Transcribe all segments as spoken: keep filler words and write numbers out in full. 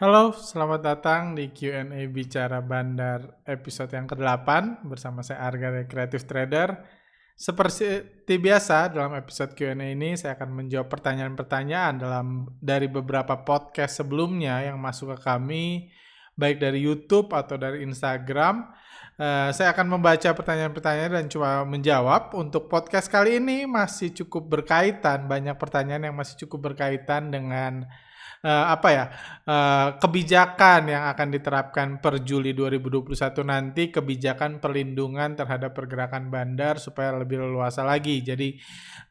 Halo, selamat datang di Q and A Bicara Bandar episode yang kedelapan bersama saya Arga Kreatif Trader. Seperti biasa dalam episode Q and A ini saya akan menjawab pertanyaan-pertanyaan dalam dari beberapa podcast sebelumnya yang masuk ke kami baik dari YouTube atau dari Instagram. Uh, saya akan membaca pertanyaan-pertanyaan dan coba menjawab. Untuk podcast kali ini masih cukup berkaitan, banyak pertanyaan yang masih cukup berkaitan dengan Uh, apa ya uh, kebijakan yang akan diterapkan per Juli dua ribu dua puluh satu nanti, kebijakan perlindungan terhadap pergerakan bandar supaya lebih leluasa lagi. Jadi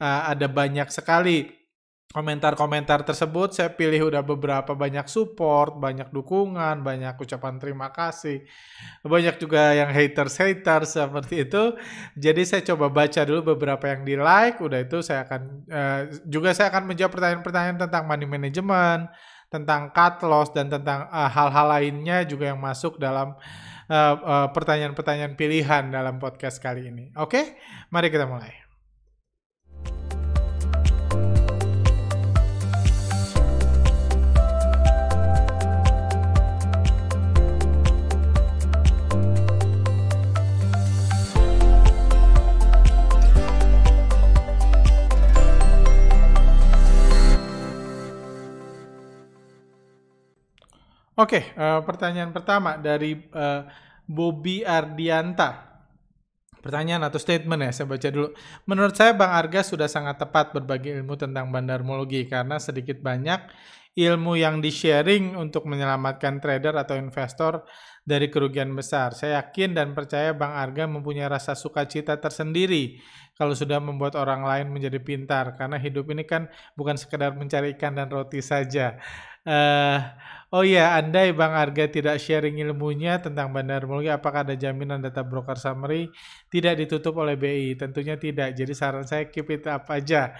uh, ada banyak sekali komentar-komentar tersebut. Saya pilih udah beberapa, banyak support, banyak dukungan, banyak ucapan terima kasih, banyak juga yang haters-haters seperti itu. Jadi saya coba baca dulu beberapa yang di like. Udah itu saya akan uh, juga saya akan menjawab pertanyaan-pertanyaan tentang money management, tentang cut loss, dan tentang uh, hal-hal lainnya juga yang masuk dalam uh, uh, pertanyaan-pertanyaan pilihan dalam podcast kali ini. Oke, mari kita mulai. Oke, okay, uh, pertanyaan pertama dari uh, Bobby Ardianta. Pertanyaan atau statement ya, saya baca dulu. Menurut saya Bang Arga sudah sangat tepat berbagi ilmu tentang bandarmologi karena sedikit banyak ilmu yang di-sharing untuk menyelamatkan trader atau investor dari kerugian besar. Saya yakin dan percaya Bang Arga mempunyai rasa sukacita tersendiri kalau sudah membuat orang lain menjadi pintar. Karena hidup ini kan bukan sekedar mencari ikan dan roti saja. Uh, oh iya, andai Bang Arga tidak sharing ilmunya tentang bandarmologi, apakah ada jaminan data broker summary tidak ditutup oleh B I? Tentunya tidak, jadi saran saya keep it up aja.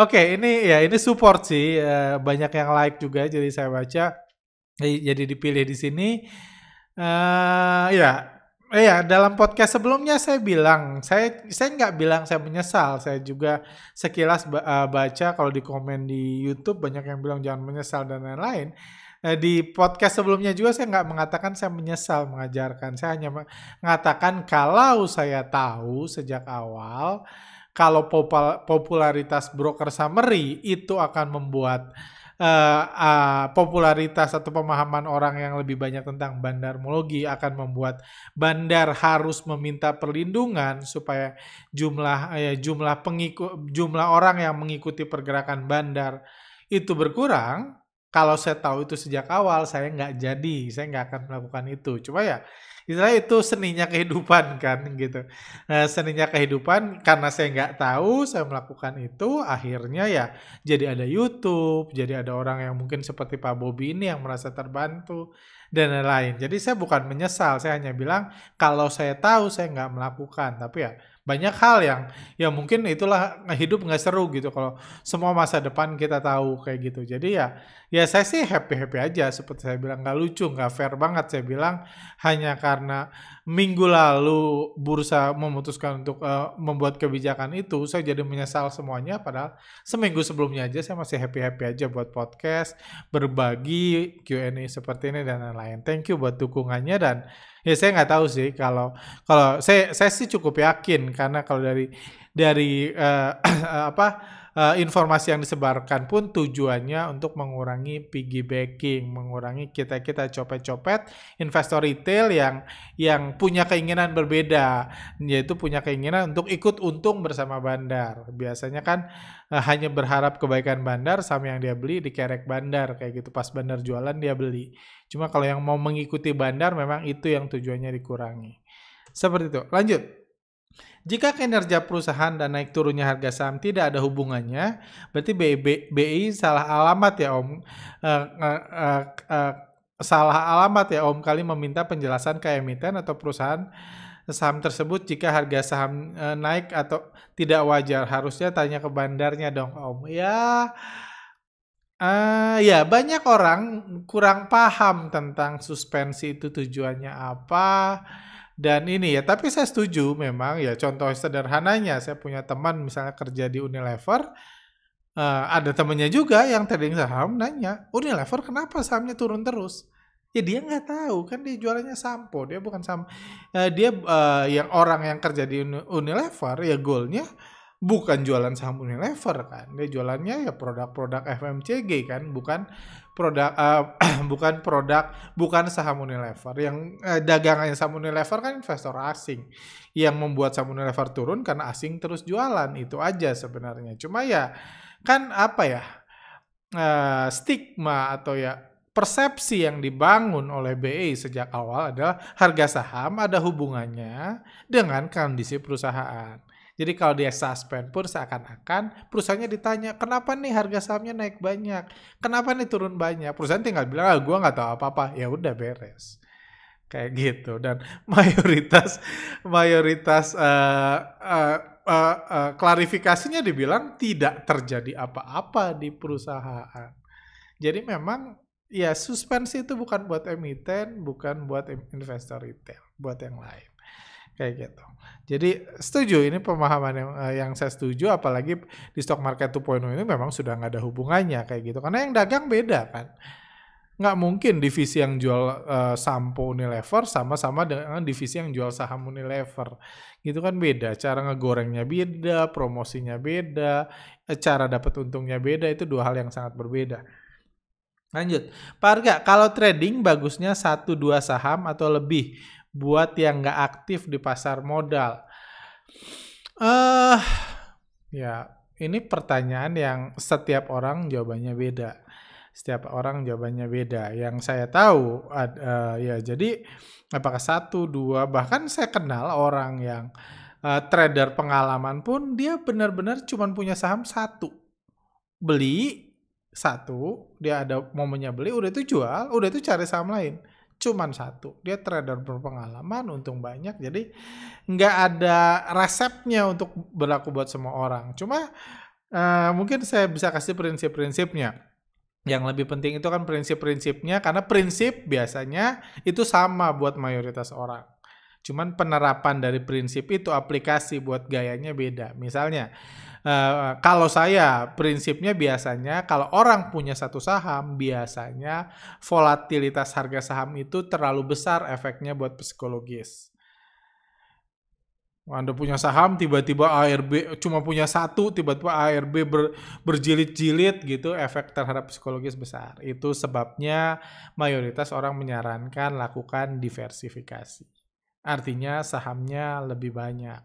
Oke, okay, ini ya ini support sih, uh, banyak yang like juga, jadi saya baca, jadi dipilih di sini. Uh, ya, ya dalam podcast sebelumnya saya bilang, saya saya nggak bilang saya menyesal, saya juga sekilas baca kalau di komen di YouTube banyak yang bilang jangan menyesal dan lain-lain. Di podcast sebelumnya juga saya nggak mengatakan saya menyesal mengajarkan. Saya hanya mengatakan kalau saya tahu sejak awal kalau popularitas broker summary itu akan membuat uh, uh, popularitas atau pemahaman orang yang lebih banyak tentang bandarmologi akan membuat bandar harus meminta perlindungan supaya jumlah uh, jumlah pengikut jumlah orang yang mengikuti pergerakan bandar itu berkurang. Kalau saya tahu itu sejak awal, saya nggak jadi, saya nggak akan melakukan itu. Cuma ya, istilahnya itu seninya kehidupan kan gitu. Nah, seninya kehidupan, karena saya nggak tahu, saya melakukan itu, akhirnya ya jadi ada YouTube, jadi ada orang yang mungkin seperti Pak Bobby ini yang merasa terbantu, dan lain-lain. Jadi saya bukan menyesal, saya hanya bilang kalau saya tahu saya nggak melakukan. Tapi ya banyak hal yang ya mungkin itulah hidup nggak seru gitu kalau semua masa depan kita tahu kayak gitu. Jadi ya ya saya sih happy-happy aja, seperti saya bilang nggak lucu, nggak fair banget saya bilang hanya karena minggu lalu bursa memutuskan untuk uh, membuat kebijakan itu saya jadi menyesal semuanya, padahal seminggu sebelumnya aja saya masih happy-happy aja buat podcast, berbagi Q and A seperti ini dan lain-lain. Lain. Thank you buat dukungannya dan ya saya nggak tahu sih kalau kalau saya saya sih cukup yakin karena kalau dari dari uh, apa uh, informasi yang disebarkan pun tujuannya untuk mengurangi piggybacking, mengurangi kita-kita copet-copet investor retail yang yang punya keinginan berbeda, yaitu punya keinginan untuk ikut untung bersama bandar. Biasanya kan uh, hanya berharap kebaikan bandar, saham yang dia beli dikerek bandar kayak gitu, pas bandar jualan dia beli. Cuma kalau yang mau mengikuti bandar memang itu yang tujuannya dikurangi. Seperti itu. Lanjut. Jika kinerja perusahaan dan naik turunnya harga saham tidak ada hubungannya, berarti B I salah alamat ya Om. Uh, uh, uh, uh, salah alamat ya Om kali meminta penjelasan ke emiten atau perusahaan saham tersebut jika harga saham uh, naik atau tidak wajar. Harusnya tanya ke bandarnya dong Om. Ya... Uh, ya banyak orang kurang paham tentang suspensi itu tujuannya apa dan ini ya, tapi saya setuju memang ya, contoh sederhananya saya punya teman misalnya kerja di Unilever, uh, ada temennya juga yang trading saham nanya, Unilever kenapa sahamnya turun terus? Ya dia nggak tahu kan, dia jualannya sampo, dia bukan saham. Uh, dia uh, yang orang yang kerja di Unilever ya goalnya bukan jualan saham Unilever kan, dia jualannya ya produk-produk F M C G kan, bukan produk uh, bukan produk bukan saham Unilever. Yang uh, dagangannya saham Unilever kan investor asing yang membuat saham Unilever turun karena asing terus jualan, itu aja sebenarnya. Cuma ya kan apa ya uh, stigma atau ya persepsi yang dibangun oleh B E I sejak awal adalah harga saham ada hubungannya dengan kondisi perusahaan. Jadi kalau dia suspend pun seakan-akan perusahaannya ditanya, kenapa nih harga sahamnya naik banyak? Kenapa nih turun banyak? Perusahaan tinggal bilang, ah, gue nggak tahu apa-apa. Ya udah beres. Kayak gitu. Dan mayoritas mayoritas uh, uh, uh, uh, klarifikasinya dibilang tidak terjadi apa-apa di perusahaan. Jadi memang ya, suspensi itu bukan buat emiten, bukan buat investor retail, buat yang lain. Kayak gitu. Jadi setuju, ini pemahaman yang, yang saya setuju, apalagi di stock market dua titik nol ini memang sudah nggak ada hubungannya kayak gitu. Karena yang dagang beda kan. Nggak mungkin divisi yang jual uh, sampo Unilever sama-sama dengan divisi yang jual saham Unilever. Gitu kan beda, cara ngegorengnya beda, promosinya beda, cara dapat untungnya beda, itu dua hal yang sangat berbeda. Lanjut, Pak Arga, kalau trading bagusnya satu dua saham atau lebih buat yang nggak aktif di pasar modal. Uh, ya, ini pertanyaan yang setiap orang jawabannya beda. Setiap orang jawabannya beda. Yang saya tahu, uh, ya jadi apakah satu dua, bahkan saya kenal orang yang uh, trader pengalaman pun dia benar-benar cuma punya saham satu. Beli satu, dia ada momennya beli, udah itu jual, udah itu cari saham lain, cuman satu. Dia trader berpengalaman, untung banyak, jadi nggak ada resepnya untuk berlaku buat semua orang. Cuma uh, mungkin saya bisa kasih prinsip-prinsipnya. Yang lebih penting itu kan prinsip-prinsipnya, karena prinsip biasanya itu sama buat mayoritas orang. Cuman penerapan dari prinsip itu, aplikasi buat gayanya beda. Misalnya Uh, kalau saya prinsipnya biasanya kalau orang punya satu saham, biasanya volatilitas harga saham itu terlalu besar efeknya buat psikologis. Anda punya saham tiba-tiba A R B cuma punya satu, tiba-tiba A R B ber, berjilid-jilid gitu, efek terhadap psikologis besar. Itu sebabnya mayoritas orang menyarankan lakukan diversifikasi. Artinya sahamnya lebih banyak.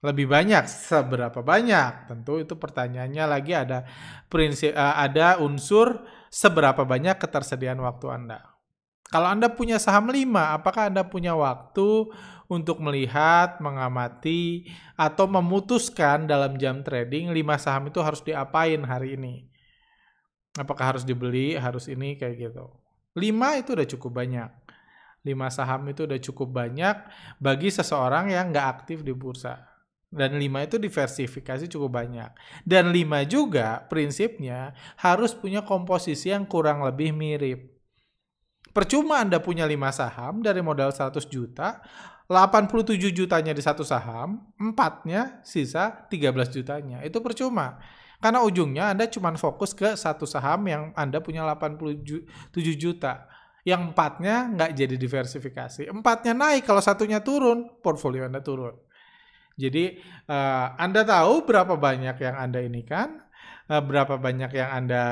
Lebih banyak, seberapa banyak? Tentu itu pertanyaannya lagi ada prinsip, ada unsur seberapa banyak ketersediaan waktu Anda. Kalau Anda punya saham lima, apakah Anda punya waktu untuk melihat, mengamati, atau memutuskan dalam jam trading lima saham itu harus diapain hari ini? Apakah harus dibeli, harus ini, kayak gitu. lima itu udah cukup banyak. lima saham itu udah cukup banyak bagi seseorang yang nggak aktif di bursa. Dan lima itu diversifikasi cukup banyak. Dan lima juga prinsipnya harus punya komposisi yang kurang lebih mirip. Percuma Anda punya lima saham dari modal seratus juta, delapan puluh tujuh jutanya di satu saham, empatnya sisa tiga belas jutanya. Itu percuma. Karena ujungnya Anda cuma fokus ke satu saham yang Anda punya delapan puluh tujuh juta. Yang empatnya nggak jadi diversifikasi. Empatnya naik, kalau satunya turun, portfolio Anda turun. Jadi uh, Anda tahu berapa banyak yang Anda ini kan, uh, berapa banyak yang Anda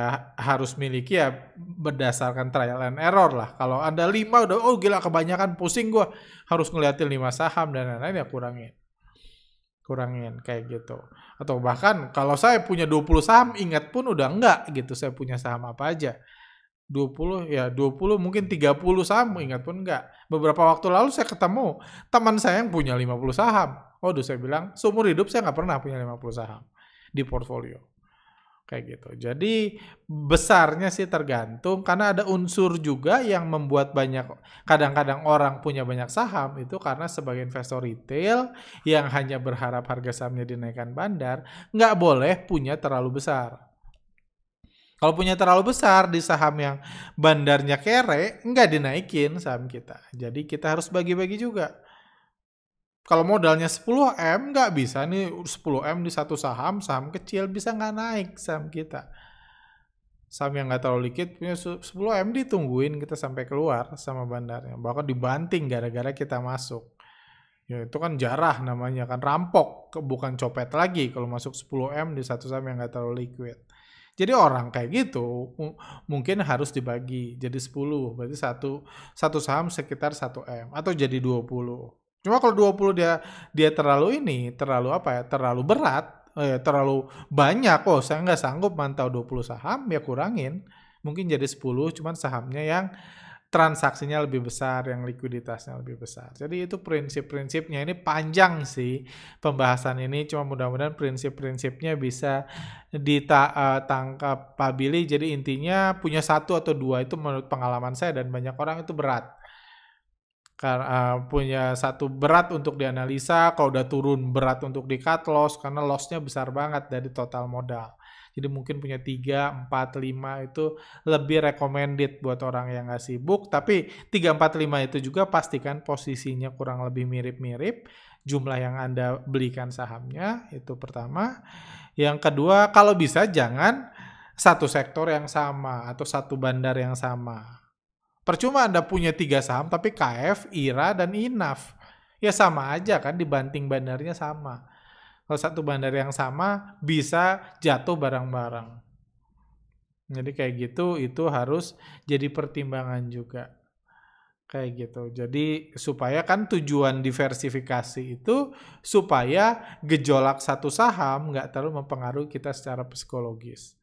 harus miliki ya berdasarkan trial and error lah. Kalau Anda lima udah, oh gila kebanyakan, pusing gue harus ngeliatin lima saham dan lain-lain, ya kurangin. Kurangin kayak gitu. Atau bahkan kalau saya punya dua puluh saham, ingat pun udah enggak gitu, saya punya saham apa aja. dua puluh ya dua puluh mungkin tiga puluh saham, ingat pun enggak. Beberapa waktu lalu saya ketemu teman saya yang punya lima puluh saham. Waduh, saya bilang seumur hidup saya nggak pernah punya lima puluh saham di portfolio. Kayak gitu. Jadi besarnya sih tergantung, karena ada unsur juga yang membuat banyak, kadang-kadang orang punya banyak saham itu karena sebagai investor retail yang hanya berharap harga sahamnya dinaikkan bandar, nggak boleh punya terlalu besar. Kalau punya terlalu besar di saham yang bandarnya kere, nggak dinaikin saham kita. Jadi kita harus bagi-bagi juga. Kalau modalnya sepuluh M nggak bisa nih, sepuluh M di satu saham, saham kecil bisa nggak naik saham kita. Saham yang nggak terlalu liquid punya sepuluh M ditungguin kita sampai keluar sama bandarnya. Bahkan dibanting gara-gara kita masuk. Ya itu kan jarah namanya, kan rampok, bukan copet lagi kalau masuk sepuluh M di satu saham yang nggak terlalu liquid. Jadi orang kayak gitu mungkin harus dibagi jadi sepuluh, berarti satu, satu saham sekitar satu M atau jadi dua puluh. Cuma kalau dua puluh dia dia terlalu ini, terlalu apa ya, terlalu berat, eh, terlalu banyak, oh saya nggak sanggup mantau dua puluh saham, ya kurangin. Mungkin jadi sepuluh, cuman sahamnya yang transaksinya lebih besar, yang likuiditasnya lebih besar. Jadi itu prinsip-prinsipnya. Ini panjang sih pembahasan ini, cuma mudah-mudahan prinsip-prinsipnya bisa ditangkap Pak Billy. Jadi intinya punya satu atau dua itu menurut pengalaman saya dan banyak orang itu berat. Karena punya satu berat untuk dianalisa, kalau udah turun berat untuk di cut loss karena lossnya besar banget dari total modal. Jadi mungkin punya tiga, empat, lima itu lebih recommended buat orang yang nggak sibuk. Tapi tiga, empat, lima itu juga pastikan posisinya kurang lebih mirip-mirip jumlah yang Anda belikan sahamnya, itu pertama. Yang kedua, kalau bisa jangan satu sektor yang sama atau satu bandar yang sama. Percuma Anda punya tiga saham tapi K F, I R A, dan I N A F. Ya sama aja kan, dibanting bandarnya sama. Kalau satu bandar yang sama bisa jatuh bareng-bareng. Jadi kayak gitu, itu harus jadi pertimbangan juga. Kayak gitu. Jadi supaya kan tujuan diversifikasi itu supaya gejolak satu saham nggak terlalu mempengaruhi kita secara psikologis.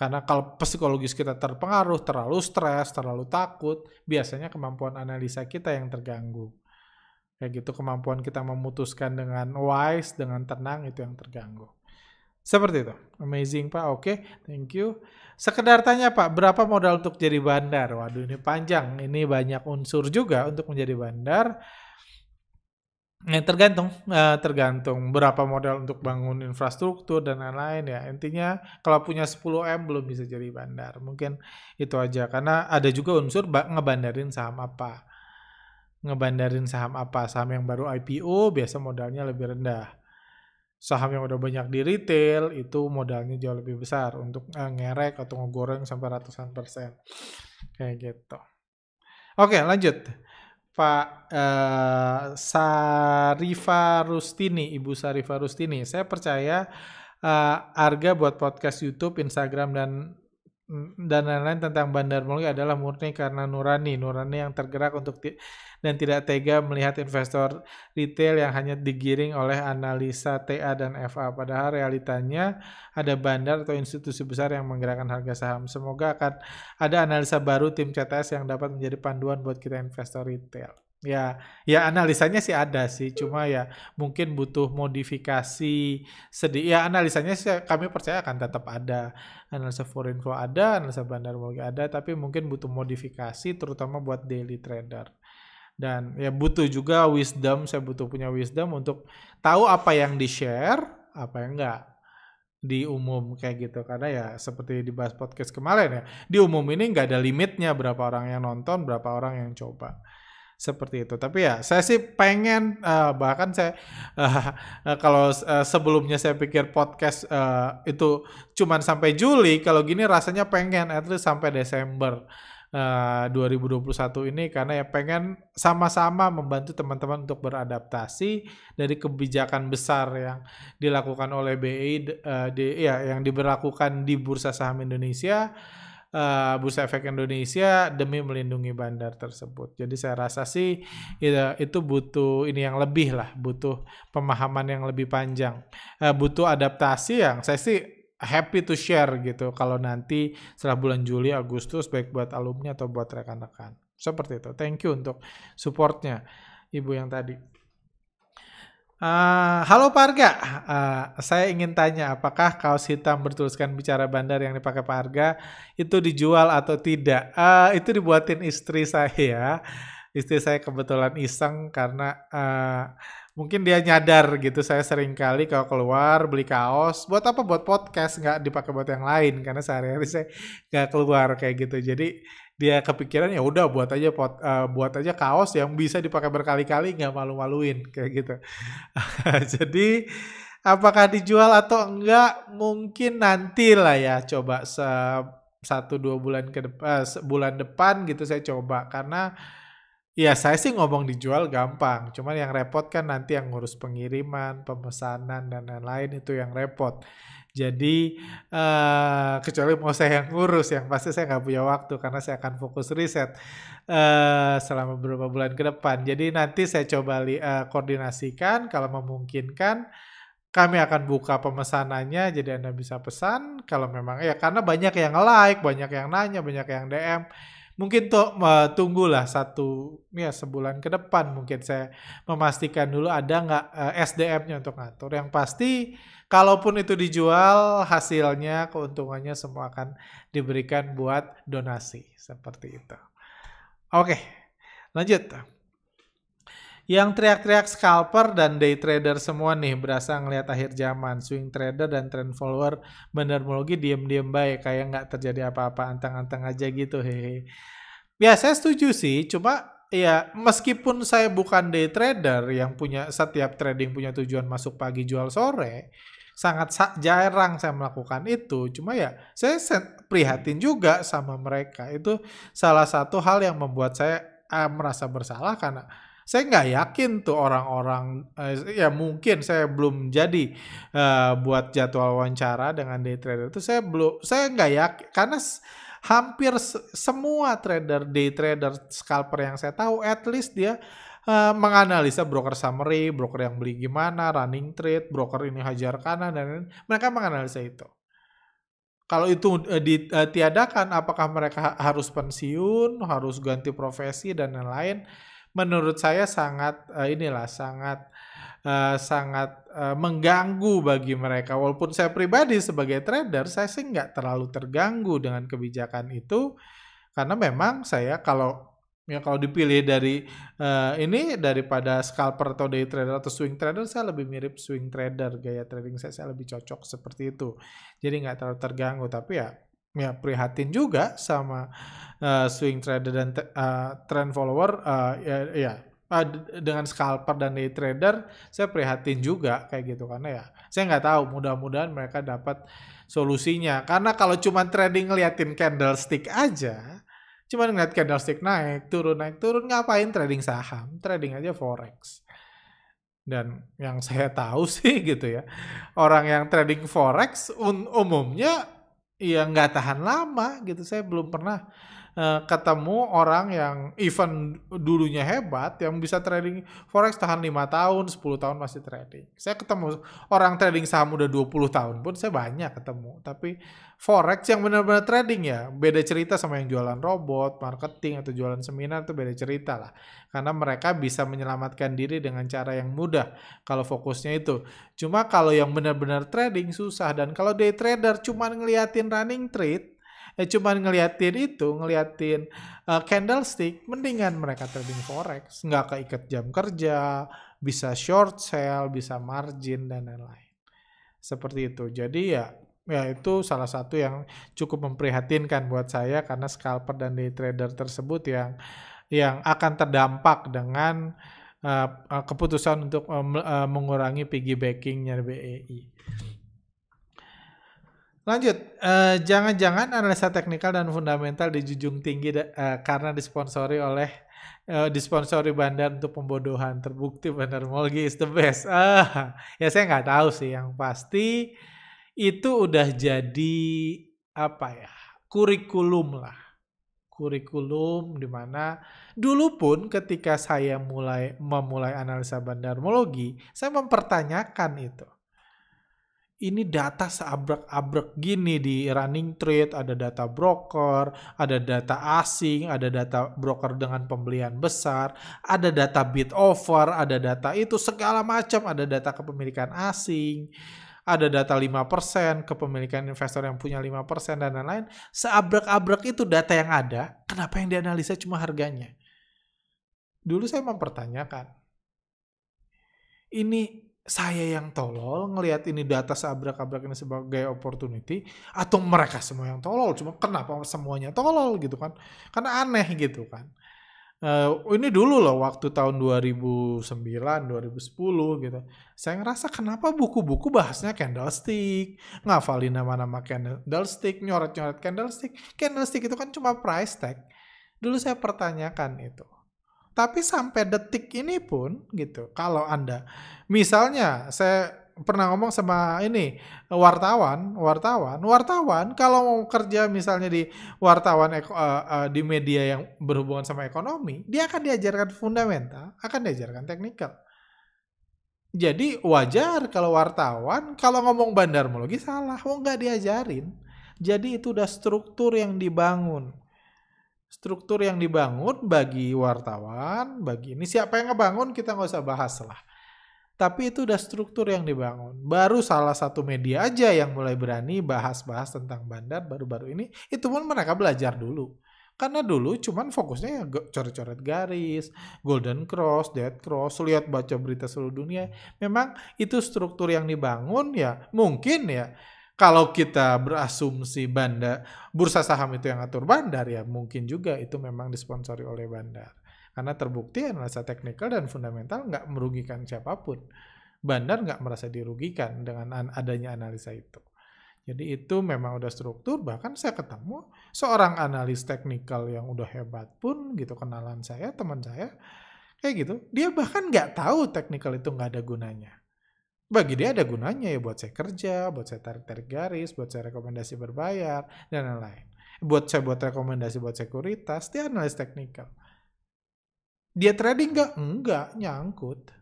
Karena kalau psikologis kita terpengaruh, terlalu stres, terlalu takut, biasanya kemampuan analisa kita yang terganggu. Kayak gitu, kemampuan kita memutuskan dengan wise, dengan tenang, itu yang terganggu. Seperti itu. Amazing, Pak. Oke, thank you. Sekedar tanya, Pak, berapa modal untuk jadi bandar? Waduh, ini panjang. Ini banyak unsur juga untuk menjadi bandar. Ya, tergantung, eh, tergantung berapa modal untuk bangun infrastruktur dan lain-lain ya. Intinya kalau punya sepuluh M belum bisa jadi bandar. Mungkin itu aja, karena ada juga unsur ngebandarin saham apa. Ngebandarin saham apa? Saham yang baru I P O biasa modalnya lebih rendah. Saham yang udah banyak di retail itu modalnya jauh lebih besar untuk eh, ngerek atau ngegoreng sampai ratusan persen. Kayak gitu. Oke, lanjut. Pak eh, Sarifa Rustini, Ibu Sarifa Rustini, saya percaya eh, Arga buat podcast YouTube, Instagram, dan dan lain-lain tentang bandar moli adalah murni karena nurani, nurani yang tergerak untuk ti dan tidak tega melihat investor retail yang hanya digiring oleh analisa T A dan F A. Padahal realitanya ada bandar atau institusi besar yang menggerakkan harga saham. Semoga akan ada analisa baru tim C T S yang dapat menjadi panduan buat kita investor retail. Ya, ya analisanya sih ada sih, cuma ya mungkin butuh modifikasi sedikit. Ya analisanya sih kami percaya akan tetap ada. Analisa foreign flow ada, analisa bandar moli ada, tapi mungkin butuh modifikasi terutama buat daily trader. Dan ya butuh juga wisdom, saya butuh punya wisdom untuk tahu apa yang di-share, apa yang enggak di umum kayak gitu. Karena ya seperti dibahas podcast kemarin ya, di umum ini nggak ada limitnya berapa orang yang nonton, berapa orang yang coba. Seperti itu. Tapi ya saya sih pengen, uh, bahkan saya uh, uh, kalau uh, sebelumnya saya pikir podcast uh, itu cuman sampai Juli, kalau gini rasanya pengen at least sampai Desember uh, dua ribu dua puluh satu ini, karena ya pengen sama-sama membantu teman-teman untuk beradaptasi dari kebijakan besar yang dilakukan oleh B E I, uh, di, ya, yang diberlakukan di Bursa Saham Indonesia, Uh, Bursa Efek Indonesia, demi melindungi bandar tersebut. Jadi saya rasa sih itu, itu butuh ini yang lebih lah, butuh pemahaman yang lebih panjang, uh, butuh adaptasi yang saya sih happy to share gitu kalau nanti setelah bulan Juli Agustus baik buat alumni atau buat rekan-rekan. Seperti itu. Thank you untuk supportnya Ibu yang tadi. Uh, halo Pak Arga, uh, saya ingin tanya apakah kaos hitam bertuliskan bicara bandar yang dipakai Pak Arga itu dijual atau tidak? Uh, itu dibuatin istri saya, istri saya kebetulan iseng karena uh, mungkin dia nyadar gitu, saya sering kali kalau keluar beli kaos, buat apa? Buat podcast, nggak dipakai buat yang lain karena sehari-hari saya nggak keluar kayak gitu. Jadi dia kepikiran ya udah buat aja pot, uh, buat aja kaos yang bisa dipakai berkali-kali, nggak malu-maluin kayak gitu. Jadi apakah dijual atau enggak, mungkin nanti lah ya, coba se satu dua bulan ke depan, sebulan depan gitu saya coba, karena ya saya sih ngomong dijual gampang, cuman yang repot kan nanti yang ngurus pengiriman, pemesanan dan lain-lain, itu yang repot. Jadi uh, kecuali mau saya yang ngurus, yang pasti saya nggak punya waktu karena saya akan fokus riset uh, selama beberapa bulan ke depan. Jadi nanti saya coba li, uh, koordinasikan, kalau memungkinkan kami akan buka pemesanannya, jadi Anda bisa pesan kalau memang ya, karena banyak yang like, banyak yang nanya, banyak yang D M. Mungkin tuh uh, tunggulah satu ya sebulan ke depan, mungkin saya memastikan dulu ada nggak uh, S D M-nya untuk ngatur. Yang pasti kalaupun itu dijual, hasilnya keuntungannya semua akan diberikan buat donasi, seperti itu. Oke, lanjut. Yang teriak-teriak scalper dan day trader semua nih, berasa ngelihat akhir zaman, swing trader dan trend follower bendermologi diem-diem baik, kayak nggak terjadi apa-apa, anteng-anteng aja gitu, hehe. Ya saya setuju sih, cuma ya meskipun saya bukan day trader yang punya setiap trading punya tujuan masuk pagi jual sore, sangat jarang saya melakukan itu. Cuma ya saya prihatin juga sama mereka. Itu salah satu hal yang membuat saya eh, merasa bersalah, karena saya nggak yakin tuh orang-orang, eh, ya mungkin saya belum jadi eh, buat jadwal wawancara dengan day trader itu, saya belum, saya nggak yakin karena hampir semua trader, day trader, scalper yang saya tahu, at least dia uh, menganalisa broker summary, broker yang beli gimana, running trade, broker ini hajar kanan, dan lain-lain. Mereka menganalisa itu. Kalau itu uh, ditiadakan, uh, apakah mereka harus pensiun, harus ganti profesi, dan lain-lain. Menurut saya sangat, uh, inilah, sangat, uh, sangat uh, mengganggu bagi mereka. Walaupun saya pribadi sebagai trader, saya sih nggak terlalu terganggu dengan kebijakan itu, karena memang saya kalau ya kalau dipilih dari uh, ini daripada scalper atau day trader atau swing trader, saya lebih mirip swing trader, gaya trading saya saya lebih cocok seperti itu. Jadi nggak terlalu terganggu, tapi ya ya prihatin juga sama uh, swing trader dan uh, trend follower, uh, ya, ya. dengan scalper dan day trader saya prihatin juga kayak gitu, karena ya saya nggak tahu, mudah-mudahan mereka dapat solusinya. Karena kalau cuma trading ngeliatin candlestick aja, cuma ngeliat candlestick naik turun naik turun, ngapain trading saham, trading aja forex. Dan yang saya tahu sih gitu ya, orang yang trading forex um umumnya ya nggak tahan lama gitu. Saya belum pernah ketemu orang yang even dulunya hebat yang bisa trading forex tahan lima tahun, sepuluh tahun masih trading. Saya ketemu orang trading saham udah dua puluh tahun pun saya banyak ketemu. Tapi forex yang benar-benar trading ya beda cerita sama yang jualan robot, marketing atau jualan seminar, itu beda cerita lah. Karena mereka bisa menyelamatkan diri dengan cara yang mudah kalau fokusnya itu. Cuma kalau yang benar-benar trading susah, dan kalau day trader cuma ngeliatin running trade, ya cuman ngeliatin itu, ngeliatin uh, candlestick, mendingan mereka trading forex. Nggak keikat jam kerja, bisa short sell, bisa margin, dan lain-lain. Seperti itu. Jadi ya, ya itu salah satu yang cukup memprihatinkan buat saya, karena scalper dan day trader tersebut yang, yang akan terdampak dengan uh, keputusan untuk uh, uh, mengurangi piggy bankingnya B E I. Lanjut, jangan-jangan eh, analisa teknikal dan fundamental dijunjung tinggi eh, karena disponsori oleh eh, disponsori bandar untuk pembodohan. Terbukti bandar Molgi is the best. Ah, ya saya nggak tahu sih, yang pasti itu udah jadi apa ya, kurikulum lah, kurikulum dimana dulu pun ketika saya mulai memulai analisa bandarmologi, saya mempertanyakan itu. Ini data seabrek-abrek gini di running trade, ada data broker, ada data asing, ada data broker dengan pembelian besar, ada data bid offer, ada data itu segala macam, ada data kepemilikan asing, ada data lima persen, kepemilikan investor yang punya lima persen, dan lain-lain. Seabrek-abrek itu data yang ada, kenapa yang dianalisa cuma harganya? Dulu saya mempertanyakan, ini saya yang tolol ngelihat ini data seabrak-abrak ini sebagai opportunity, atau mereka semua yang tolol? Cuma kenapa semuanya tolol gitu kan? Karena aneh gitu kan. Uh, ini dulu loh waktu tahun dua ribu sembilan dua ribu sepuluh gitu. Saya ngerasa kenapa buku-buku bahasnya candlestick, ngafalin nama-nama candlestick, nyoret-nyoret candlestick. Candlestick itu kan cuma price tag. Dulu saya pertanyakan itu. Tapi sampai detik ini pun gitu. Kalau Anda misalnya saya pernah ngomong sama ini wartawan, wartawan, wartawan kalau mau kerja misalnya di wartawan eko, uh, uh, di media yang berhubungan sama ekonomi, dia akan diajarkan fundamental, akan diajarkan teknikal. Jadi wajar kalau wartawan kalau ngomong bandarmologi salah, wong nggak diajarin. Jadi itu udah struktur yang dibangun. Struktur yang dibangun bagi wartawan, bagi ini siapa yang ngebangun kita nggak usah bahas lah. Tapi itu udah struktur yang dibangun. Baru salah satu media aja yang mulai berani bahas-bahas tentang bandar baru-baru ini. Itu pun mereka belajar dulu. Karena dulu cuman fokusnya ya coret-coret garis, golden cross, dead cross, lihat baca berita seluruh dunia. Memang itu struktur yang dibangun ya mungkin ya. Kalau kita berasumsi bandar, bursa saham itu yang atur bandar ya mungkin juga itu memang disponsori oleh bandar. Karena terbukti analisa teknikal dan fundamental nggak merugikan siapapun. Bandar nggak merasa dirugikan dengan adanya analisa itu. Jadi itu memang udah struktur, bahkan saya ketemu seorang analis teknikal yang udah hebat pun gitu, kenalan saya, teman saya, kayak gitu. Dia bahkan nggak tahu teknikal itu nggak ada gunanya. Bagi dia ada gunanya ya buat saya kerja, buat saya tarik-tarik garis, buat saya rekomendasi berbayar, dan lain-lain. Buat saya buat rekomendasi buat sekuritas, dia analis teknikal. Dia trading nggak? Enggak, nyangkut.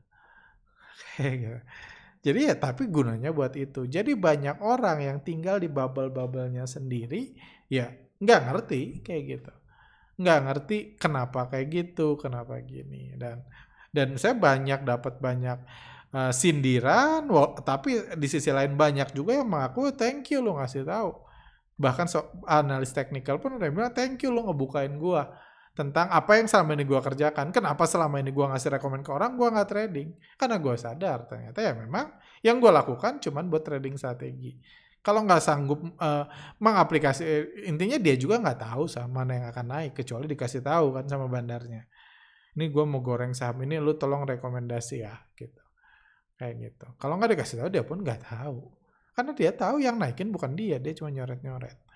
Jadi ya tapi gunanya buat itu. Jadi banyak orang yang tinggal di bubble-bubblenya sendiri, ya nggak ngerti kayak gitu. Nggak ngerti kenapa kayak gitu, kenapa gini. Dan dan saya banyak dapat banyak uh, sindiran, well, tapi di sisi lain banyak juga yang mengaku thank you lo ngasih tahu. Bahkan so, analis teknikal pun udah bilang thank you lo ngebukain gua tentang apa yang selama ini gue kerjakan. Kenapa selama ini gue ngasih rekomend ke orang, gue nggak trading? Karena gue sadar ternyata ya memang yang gue lakukan cuman buat trading strategi. Kalau nggak sanggup uh, mengaplikasi, intinya dia juga nggak tahu sama mana yang akan naik, kecuali dikasih tahu kan sama bandarnya. Ini gue mau goreng saham ini, lu tolong rekomendasi ya, gitu. Kayak gitu. Kalau nggak dikasih tahu, dia pun nggak tahu. Karena dia tahu yang naikin bukan dia, dia cuma nyoret-nyoret.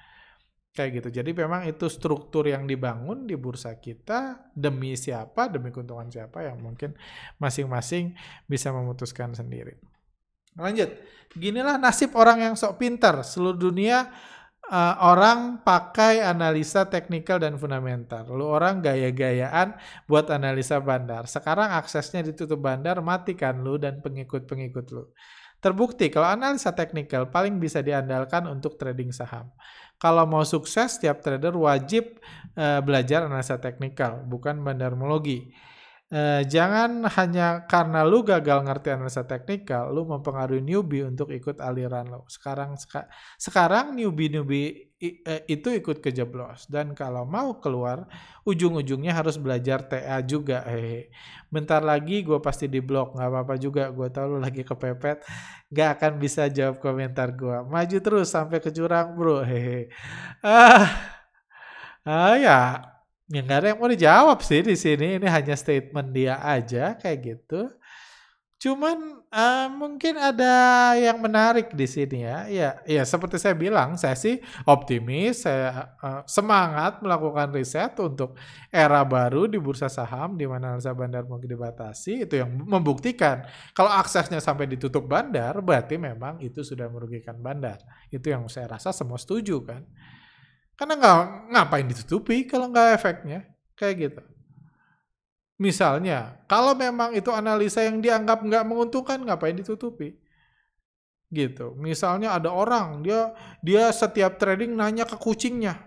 Kayak gitu. Jadi memang itu struktur yang dibangun di bursa kita demi siapa, demi keuntungan siapa yang mungkin masing-masing bisa memutuskan sendiri. Lanjut. Ginilah nasib orang yang sok pintar. Seluruh dunia uh, orang pakai analisa teknikal dan fundamental. Lalu orang gaya-gayaan buat analisa bandar. Sekarang aksesnya ditutup bandar, matikan lu dan pengikut-pengikut lu. Terbukti kalau analisa teknikal paling bisa diandalkan untuk trading saham. Kalau mau sukses, setiap trader wajib uh, belajar analisa teknikal, bukan bandarmologi. Uh, jangan hanya karena lu gagal ngerti analisa teknikal, lu mempengaruhi newbie untuk ikut aliran lu. Sekarang seka, sekarang newbie-newbie uh, itu ikut kejeblos. Dan kalau mau keluar, ujung-ujungnya harus belajar T A juga. Hehehe. Bentar lagi gue pasti di blok, nggak apa-apa juga. Gue tahu lu lagi kepepet, nggak akan bisa jawab komentar gue. Maju terus sampai ke jurang, bro. Hehehe. Ah, ah ya. Ya nggak ada yang mau dijawab sih di sini. Ini hanya statement dia aja kayak gitu. Cuman uh, mungkin ada yang menarik di sini ya. Ya, ya seperti saya bilang, saya sih optimis, saya uh, semangat melakukan riset untuk era baru di bursa saham di mana analisa bandar mungkin dibatasi. Itu yang membuktikan kalau aksesnya sampai ditutup bandar, berarti memang itu sudah merugikan bandar. Itu yang saya rasa semua setuju kan. Karena nggak ngapain ditutupi kalau nggak efeknya kayak gitu. Misalnya kalau memang itu analisa yang dianggap nggak menguntungkan, ngapain ditutupi gitu. Misalnya ada orang dia dia setiap trading nanya ke kucingnya,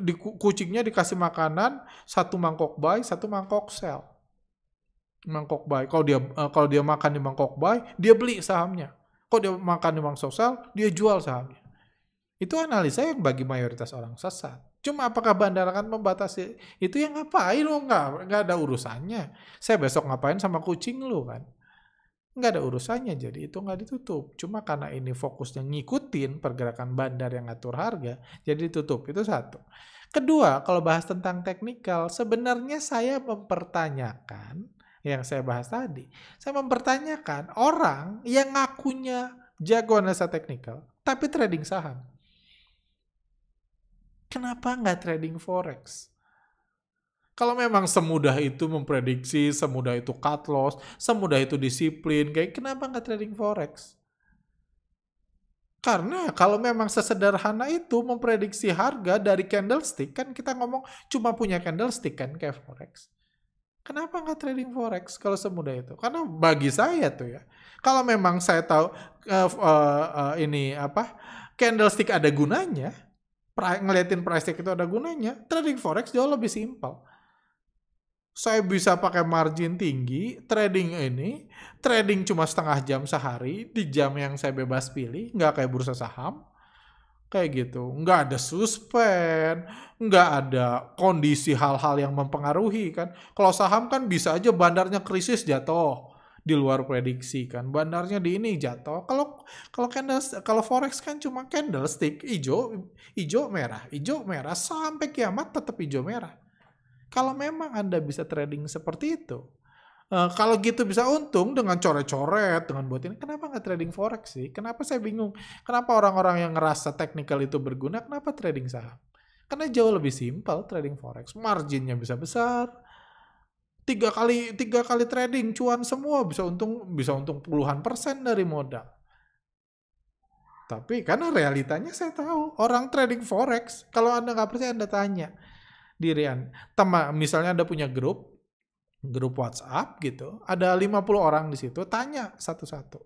di kucingnya dikasih makanan satu mangkok buy, satu mangkok sell. Mangkok buy kalau dia kalau dia makan di mangkok buy dia beli sahamnya, kalau dia makan di mangkok sell dia jual sahamnya. Itu analisa yang bagi mayoritas orang sesat. Cuma apakah bandar akan membatasi? Itu yang ngapain lo? Nggak, nggak ada urusannya. Saya besok ngapain sama kucing lo kan? nggak ada urusannya, jadi itu nggak ditutup. Cuma karena ini fokusnya ngikutin pergerakan bandar yang ngatur harga, jadi ditutup. Itu satu. Kedua, kalau bahas tentang teknikal, sebenarnya saya mempertanyakan, yang saya bahas tadi, saya mempertanyakan orang yang ngakunya jago analisa teknikal, tapi trading saham. Kenapa nggak trading forex? Kalau memang semudah itu memprediksi, semudah itu cut loss, semudah itu disiplin, kayak kenapa nggak trading forex? Karena kalau memang sesederhana itu memprediksi harga dari candlestick, kan kita ngomong cuma punya candlestick kan kayak forex. Kenapa nggak trading forex kalau semudah itu? Karena bagi saya tuh ya, kalau memang saya tahu uh, uh, uh, ini apa candlestick ada gunanya, pra, ngeliatin price tag itu ada gunanya, trading forex jauh lebih simpel. Saya bisa pakai margin tinggi, trading ini, trading cuma setengah jam sehari, di jam yang saya bebas pilih, nggak kayak bursa saham, kayak gitu. Nggak ada suspend, nggak ada kondisi hal-hal yang mempengaruhi kan. Kalau saham kan bisa aja bandarnya krisis jatuh, di luar prediksi kan, bandarnya di ini jatuh. Kalau kalau candle, kalau forex kan cuma candlestick, hijau, hijau merah, hijau merah, sampai kiamat tetap hijau merah. Kalau memang Anda bisa trading seperti itu, uh, kalau gitu bisa untung dengan coret-coret, dengan buat ini, kenapa nggak trading forex sih? Kenapa saya bingung? Kenapa orang-orang yang ngerasa teknikal itu berguna, kenapa trading saham? Karena jauh lebih simpel trading forex, marginnya bisa besar, tiga kali tiga kali trading cuan semua, bisa untung bisa untung puluhan persen dari modal. Tapi karena realitanya saya tahu orang trading forex, kalau Anda nggak percaya Anda tanya dirian, teman, misalnya Anda punya grup, grup WhatsApp gitu, ada lima puluh orang di situ, tanya satu-satu.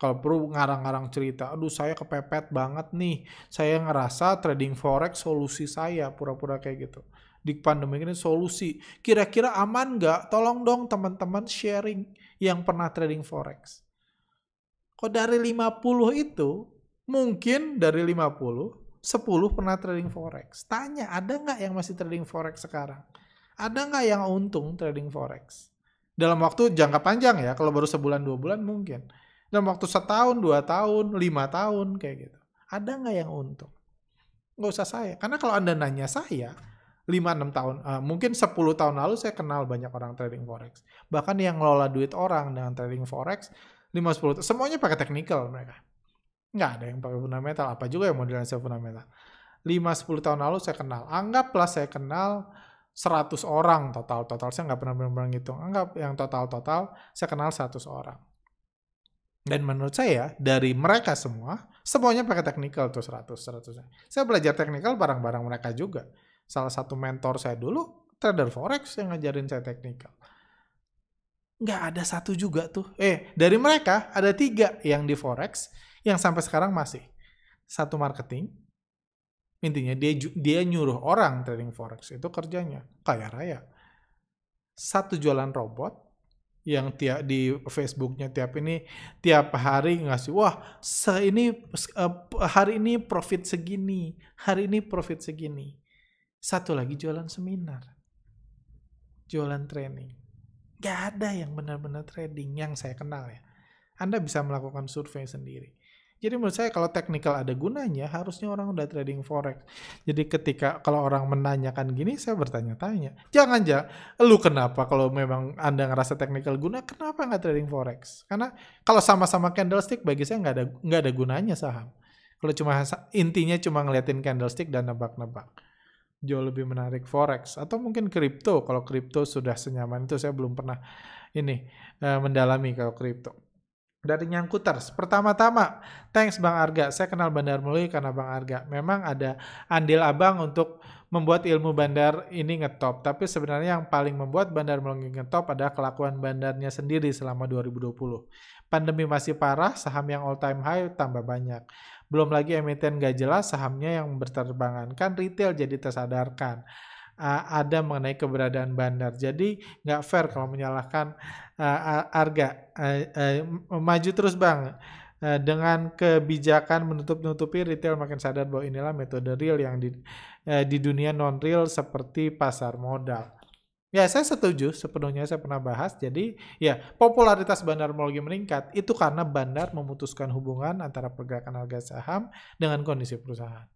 Kalau perlu ngarang-ngarang cerita, aduh saya kepepet banget nih, saya ngerasa trading forex solusi saya, pura-pura kayak gitu. Di pandemi ini solusi, kira-kira aman nggak? Tolong dong teman-teman sharing yang pernah trading forex. Kok dari lima puluh itu, mungkin dari lima puluh, sepuluh pernah trading forex. Tanya, ada nggak yang masih trading forex sekarang? Ada nggak yang untung trading forex? Dalam waktu jangka panjang ya, kalau baru sebulan dua bulan mungkin. Dalam waktu setahun, dua tahun, lima tahun, kayak gitu. Ada nggak yang untung? Nggak usah saya. Karena kalau Anda nanya saya, lima enam tahun, uh, mungkin sepuluh tahun lalu saya kenal banyak orang trading forex. Bahkan yang ngelola duit orang dengan trading forex, lima sepuluh, semuanya pakai teknikal mereka. Nggak ada yang pakai fundamental, apa juga yang mau dilansir fundamental. lima sepuluh tahun lalu saya kenal, anggaplah saya kenal seratus orang total-total, saya nggak pernah benar-benar ngitung, anggap yang total-total saya kenal seratus orang. Dan menurut saya, dari mereka semua, semuanya pakai teknikal tuh seratus seratus. Saya belajar teknikal bareng-bareng mereka juga. Salah satu mentor saya dulu, trader forex yang ngajarin saya teknikal. Nggak ada satu juga tuh. Eh, dari mereka ada tiga yang di forex, yang sampai sekarang masih. Satu marketing, intinya dia, dia nyuruh orang trading forex, itu kerjanya, kaya raya. Satu jualan robot, yang tiap di Facebooknya tiap ini, tiap hari ngasih, wah ini, hari ini profit segini, hari ini profit segini. Satu lagi jualan seminar, jualan training. Gak ada yang benar-benar trading yang saya kenal ya. Anda bisa melakukan survei sendiri. Jadi menurut saya kalau teknikal ada gunanya, harusnya orang udah trading forex. Jadi ketika kalau orang menanyakan gini, saya bertanya-tanya. Jangan aja, lu kenapa kalau memang Anda ngerasa teknikal guna, kenapa nggak trading forex? Karena kalau sama-sama candlestick, bagi saya nggak ada nggak ada gunanya saham. Kalau cuma intinya cuma ngeliatin candlestick dan nebak-nebak. Jauh lebih menarik forex atau mungkin kripto. Kalau kripto sudah senyaman itu, saya belum pernah ini mendalami kalau kripto. Dari Nyangkuters, pertama-tama thanks Bang Arga, saya kenal Bandar Melalui karena Bang Arga, memang ada andil abang untuk membuat ilmu bandar ini ngetop, tapi sebenarnya yang paling membuat Bandar Melalui ngetop adalah kelakuan bandarnya sendiri selama dua ribu dua puluh. Pandemi masih parah, saham yang all time high tambah banyak. Belum lagi emiten gak jelas, sahamnya yang berterbangan, kan retail jadi tersadarkan. Ada mengenai keberadaan bandar. Jadi nggak fair kalau menyalahkan uh, harga. Uh, uh, maju terus Bang. Uh, dengan kebijakan menutup-nutupi, retail makin sadar bahwa inilah metode real yang di, uh, di dunia non-real seperti pasar modal. Ya, saya setuju sepenuhnya, saya pernah bahas. Jadi, ya, popularitas bandar melogi meningkat itu karena bandar memutuskan hubungan antara pergerakan harga saham dengan kondisi perusahaan.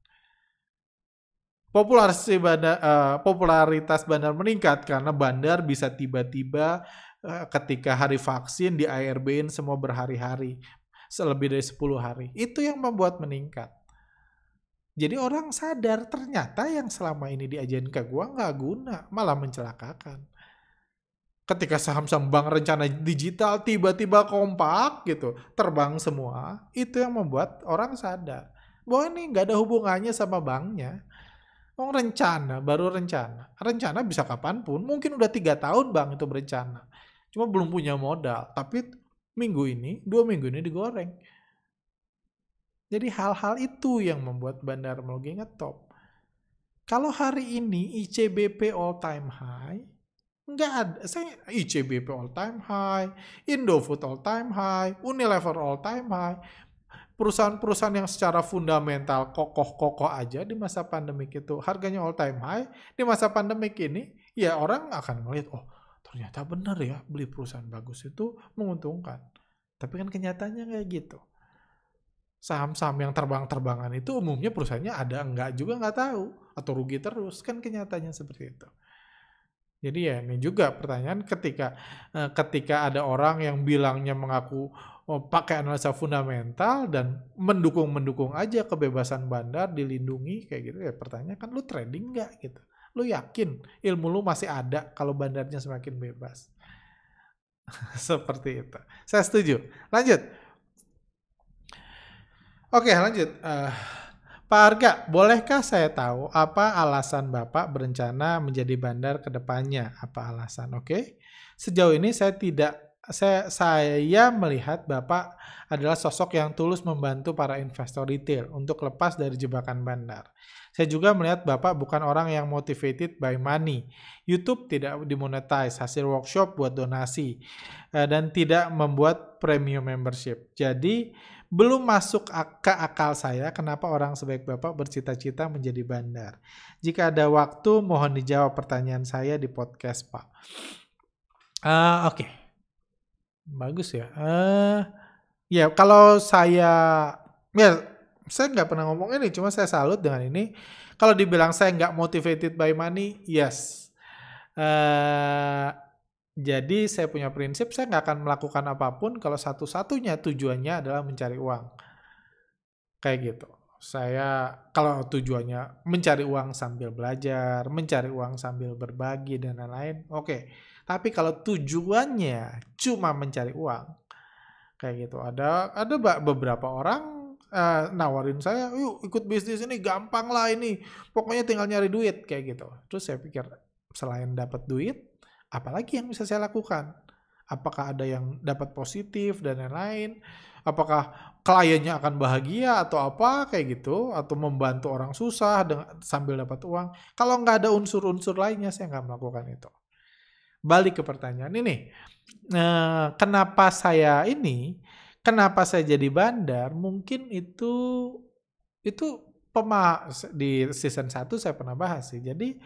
Popularitas bandar, uh, popularitas bandar meningkat karena bandar bisa tiba-tiba uh, ketika hari vaksin di A R B N semua berhari-hari, selebih dari sepuluh hari. Itu yang membuat meningkat. Jadi orang sadar ternyata yang selama ini diajarin ke gua nggak guna, malah mencelakakan. Ketika saham-saham bank rencana digital tiba-tiba kompak gitu, terbang semua, itu yang membuat orang sadar bahwa ini nggak ada hubungannya sama banknya. Mau rencana, baru rencana. Rencana bisa kapanpun, mungkin udah tiga tahun bank itu berencana. Cuma belum punya modal, tapi minggu ini, dua minggu ini digoreng. Jadi hal-hal itu yang membuat bandar melogi ngetop. Kalau hari ini I C B P all time high, nggak ada. Saya I C B P all time high, Indofood all time high, Unilever all time high. Perusahaan-perusahaan yang secara fundamental kokoh-kokoh aja di masa pandemik itu harganya all time high. Di masa pandemik ini, ya orang akan ngelihat, oh ternyata benar ya beli perusahaan bagus itu menguntungkan. Tapi kan kenyataannya kayak gitu. Saham-saham yang terbang-terbangan itu umumnya perusahaannya ada enggak juga nggak tahu. Atau rugi terus. Kan kenyataannya seperti itu. Jadi ya ini juga pertanyaan ketika eh, ketika ada orang yang bilangnya mengaku oh, pakai analisa fundamental dan mendukung-mendukung aja kebebasan bandar dilindungi kayak gitu. Ya pertanyaan kan lu trading nggak gitu. Lu yakin ilmu lu masih ada kalau bandarnya semakin bebas. Seperti itu. Saya setuju. Lanjut. Oke lanjut, uh, Pak Arga, bolehkah saya tahu apa alasan Bapak berencana menjadi bandar ke depannya? Apa alasan? Oke, sejauh ini saya tidak, saya, saya melihat Bapak adalah sosok yang tulus membantu para investor retail untuk lepas dari jebakan bandar. Saya juga melihat Bapak bukan orang yang motivated by money. YouTube tidak dimonetize, hasil workshop buat donasi, uh, dan tidak membuat premium membership. Jadi, belum masuk ke akal saya kenapa orang sebaik Bapak bercita-cita menjadi bandar. Jika ada waktu, mohon dijawab pertanyaan saya di podcast, Pak. Uh, Oke. Okay. Bagus ya. Uh, ya, kalau saya... Ya, saya nggak pernah ngomong ini, cuma saya salut dengan ini. Kalau dibilang saya nggak motivated by money, yes. Uh, Jadi saya punya prinsip, saya nggak akan melakukan apapun kalau satu-satunya tujuannya adalah mencari uang. Kayak gitu. Saya kalau tujuannya mencari uang sambil belajar, mencari uang sambil berbagi, dan lain-lain, oke. Okay. Tapi kalau tujuannya cuma mencari uang, kayak gitu. Ada ada beberapa orang uh, nawarin saya, yuk ikut bisnis ini, gampang lah ini. Pokoknya tinggal nyari duit, kayak gitu. Terus saya pikir, selain dapat duit, apalagi yang bisa saya lakukan? Apakah ada yang dapat positif dan lain-lain? Apakah kliennya akan bahagia atau apa kayak gitu? Atau membantu orang susah dengan, sambil dapat uang? Kalau nggak ada unsur-unsur lainnya, saya nggak melakukan itu. Balik ke pertanyaan ini. Nah, kenapa saya ini? Kenapa saya jadi bandar? Mungkin itu itu pemah di season satu saya pernah bahas sih. Jadi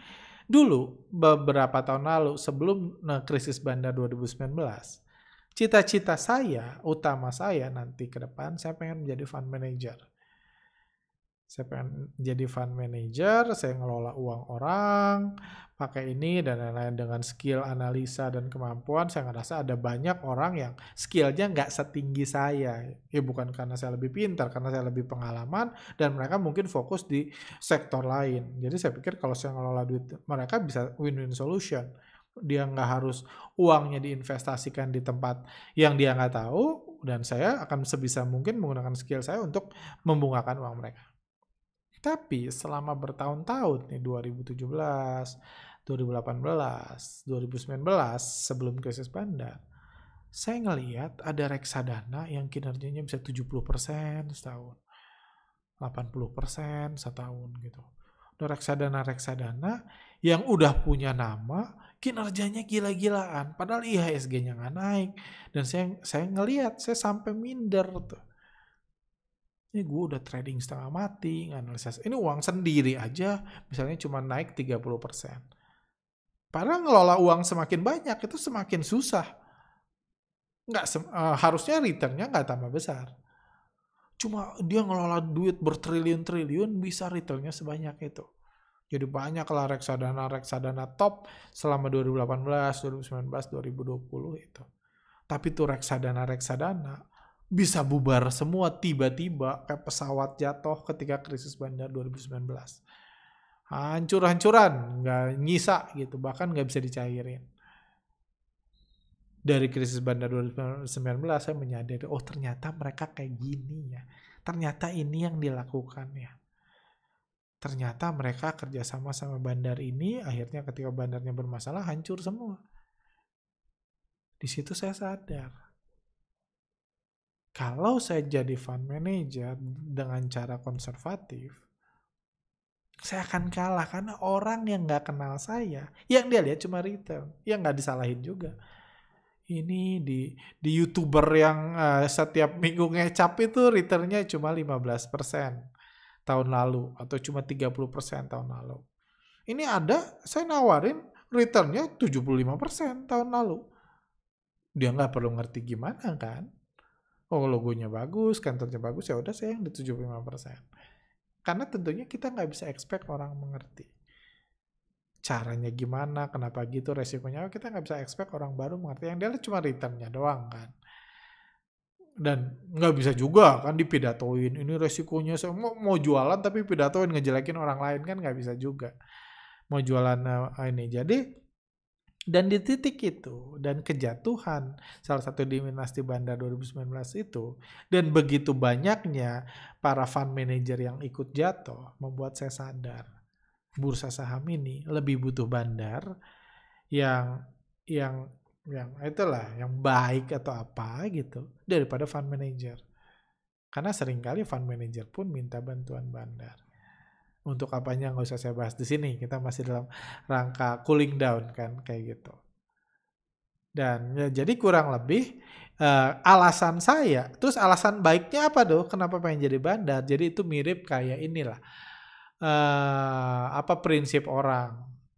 dulu, beberapa tahun lalu, sebelum krisis bandar dua ribu sembilan belas, cita-cita saya, utama saya nanti ke depan, saya pengen menjadi fund manager. Saya pengen jadi fund manager, saya ngelola uang orang, pakai ini, dan lain-lain dengan skill analisa dan kemampuan. Saya ngerasa ada banyak orang yang skillnya nggak setinggi saya. Ya bukan karena saya lebih pintar, karena saya lebih pengalaman, dan mereka mungkin fokus di sektor lain. Jadi saya pikir kalau saya ngelola duit, mereka bisa win-win solution. Dia nggak harus uangnya diinvestasikan di tempat yang dia nggak tahu, dan saya akan sebisa mungkin menggunakan skill saya untuk membungakan uang mereka. Tapi selama bertahun-tahun, nih dua ribu tujuh belas, dua ribu delapan belas, dua ribu sembilan belas, sebelum krisis bandar, saya ngelihat ada reksadana yang kinerjanya bisa tujuh puluh persen setahun, delapan puluh persen setahun gitu. Ada reksadana-reksadana yang udah punya nama, kinerjanya gila-gilaan, padahal I H S G-nya nggak naik. Dan saya, saya ngelihat, saya sampai minder tuh. Ini gue udah trading setengah mati, nganalisis. Ini uang sendiri aja, misalnya cuma naik tiga puluh persen. Padahal ngelola uang semakin banyak itu semakin susah. Nggak, uh, harusnya returnnya nggak tambah besar. Cuma dia ngelola duit bertriliun-triliun bisa returnnya sebanyak itu. Jadi banyak lah reksadana-reksadana top selama dua ribu delapan belas, dua ribu sembilan belas, dua ribu dua puluh itu. Tapi tuh reksadana-reksadana bisa bubar semua tiba-tiba kayak pesawat jatuh ketika krisis bandar dua ribu sembilan belas. Hancur-hancuran, nggak nyisa gitu, bahkan nggak bisa dicairin. Dari krisis bandar dua ribu sembilan belas saya menyadari, oh ternyata mereka kayak gini ya. Ternyata ini yang dilakukan ya. Ternyata mereka kerjasama sama bandar ini, akhirnya ketika bandarnya bermasalah hancur semua. Di situ saya sadar. Kalau saya jadi fund manager dengan cara konservatif, saya akan kalah karena orang yang nggak kenal saya, yang dia lihat cuma retail, yang nggak disalahin juga. Ini di, di YouTuber yang uh, setiap minggu ngecap itu returnnya cuma lima belas persen tahun lalu, atau cuma tiga puluh persen tahun lalu. Ini ada, saya nawarin returnnya tujuh puluh lima persen tahun lalu. Dia nggak perlu ngerti gimana kan. Oh logonya bagus, kantornya bagus, ya udah saya yang di tujuh puluh lima persen. Karena tentunya kita nggak bisa expect orang mengerti. Caranya gimana, kenapa gitu, resikonya, kita nggak bisa expect orang baru mengerti. Yang dia lihat cuma returnnya doang kan. Dan nggak bisa juga kan dipidatoin, ini resikonya, mau, mau jualan tapi pidatoin, ngejelekin orang lain kan nggak bisa juga. Mau jualan ini, jadi, dan di titik itu, dan kejatuhan, salah satu di dinasti bandar dua ribu sembilan belas itu, dan begitu banyaknya para fund manager yang ikut jatuh, membuat saya sadar. Bursa saham ini lebih butuh bandar yang yang yang itulah yang baik atau apa gitu daripada fund manager. Karena seringkali fund manager pun minta bantuan bandar. Untuk apanya nggak usah saya bahas di sini. Kita masih dalam rangka cooling down kan kayak gitu. Dan ya, jadi kurang lebih uh, alasan saya. Terus alasan baiknya apa tuh? Kenapa pengen jadi bandar? Jadi itu mirip kayak inilah. Uh, apa prinsip orang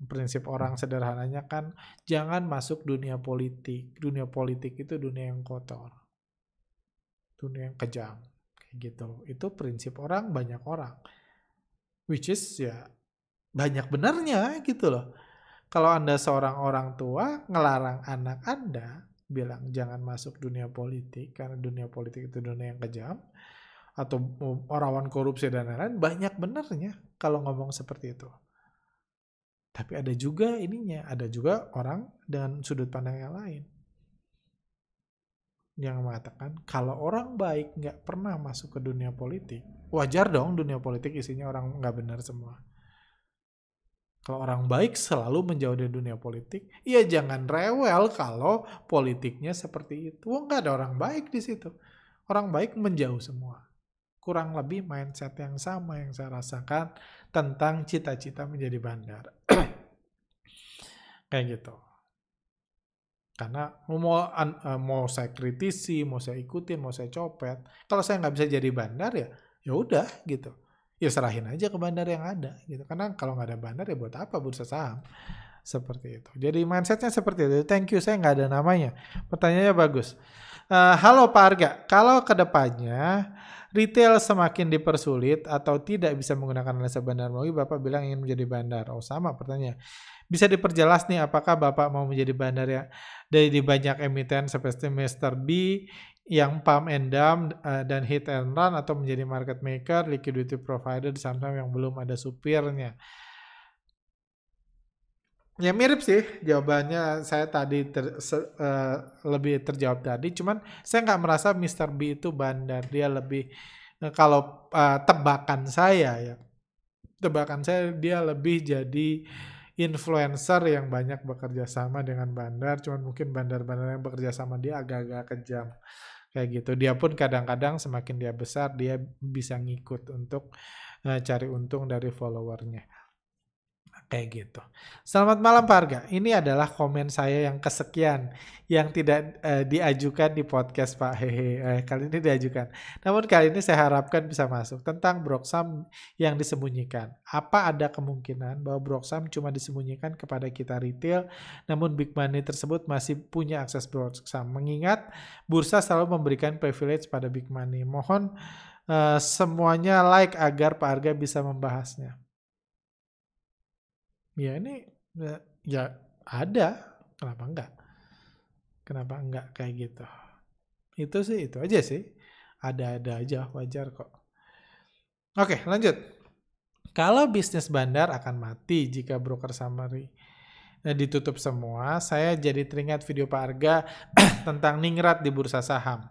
prinsip orang sederhananya kan jangan masuk dunia politik dunia politik itu dunia yang kotor, dunia yang kejam kayak gitu. Itu prinsip orang banyak orang, which is ya banyak benarnya gitu loh. Kalau Anda seorang orang tua ngelarang anak Anda bilang jangan masuk dunia politik karena dunia politik itu dunia yang kejam atau orawan korupsi dan lain-lain, banyak benernya kalau ngomong seperti itu. Tapi ada juga ininya, ada juga orang dengan sudut pandang yang lain yang mengatakan kalau orang baik nggak pernah masuk ke dunia politik, wajar dong dunia politik isinya orang nggak benar semua. Kalau orang baik selalu menjauh dari dunia politik, ya jangan rewel kalau politiknya seperti itu. Wah, nggak ada orang baik di situ. Orang baik menjauh semua. Kurang lebih mindset yang sama yang saya rasakan tentang cita-cita menjadi bandar. Kayak gitu. Karena mau, mau saya kritisi, mau saya ikutin, mau saya copet. Kalau saya nggak bisa jadi bandar ya, ya udah gitu. Ya serahin aja ke bandar yang ada. Gitu. Karena kalau nggak ada bandar ya buat apa bursa saham. Seperti itu. Jadi mindsetnya seperti itu. Thank you, saya nggak ada namanya. Pertanyaannya bagus. Uh, halo Pak Arga, kalau kedepannya retail semakin dipersulit atau tidak bisa menggunakan analisa bandar lagi, Bapak bilang ingin menjadi bandar. Oh sama pertanyaan. Bisa diperjelas nih apakah Bapak mau menjadi bandar ya dari banyak emiten seperti mister B yang pump and dump uh, dan hit and run atau menjadi market maker, liquidity provider di saham-saham yang belum ada supirnya. Ya mirip sih jawabannya saya tadi ter, se, uh, lebih terjawab tadi, cuman saya nggak merasa mister B itu bandar. Dia lebih kalau uh, tebakan saya ya tebakan saya dia lebih jadi influencer yang banyak bekerja sama dengan bandar, cuman mungkin bandar-bandar yang bekerja sama dia agak-agak kejam kayak gitu. Dia pun kadang-kadang semakin dia besar dia bisa ngikut untuk uh, cari untung dari followernya. Kayak gitu. Selamat malam Pak Arga. Ini adalah komen saya yang kesekian yang tidak uh, diajukan di podcast Pak Hehe. Eh, kali ini diajukan. Namun kali ini saya harapkan bisa masuk tentang Broksam yang disembunyikan. Apa ada kemungkinan bahwa Broksam cuma disembunyikan kepada kita retail, namun big money tersebut masih punya akses Broksam? Mengingat bursa selalu memberikan privilege pada big money. Mohon uh, semuanya like agar Pak Arga bisa membahasnya. Ya ini ya ada, kenapa enggak? Kenapa enggak kayak gitu? Itu sih itu aja sih, ada-ada aja, wajar kok. Oke lanjut, kalau bisnis bandar akan mati jika broker summary nah, ditutup semua. Saya jadi teringat video Pak Arga tentang ningrat di bursa saham.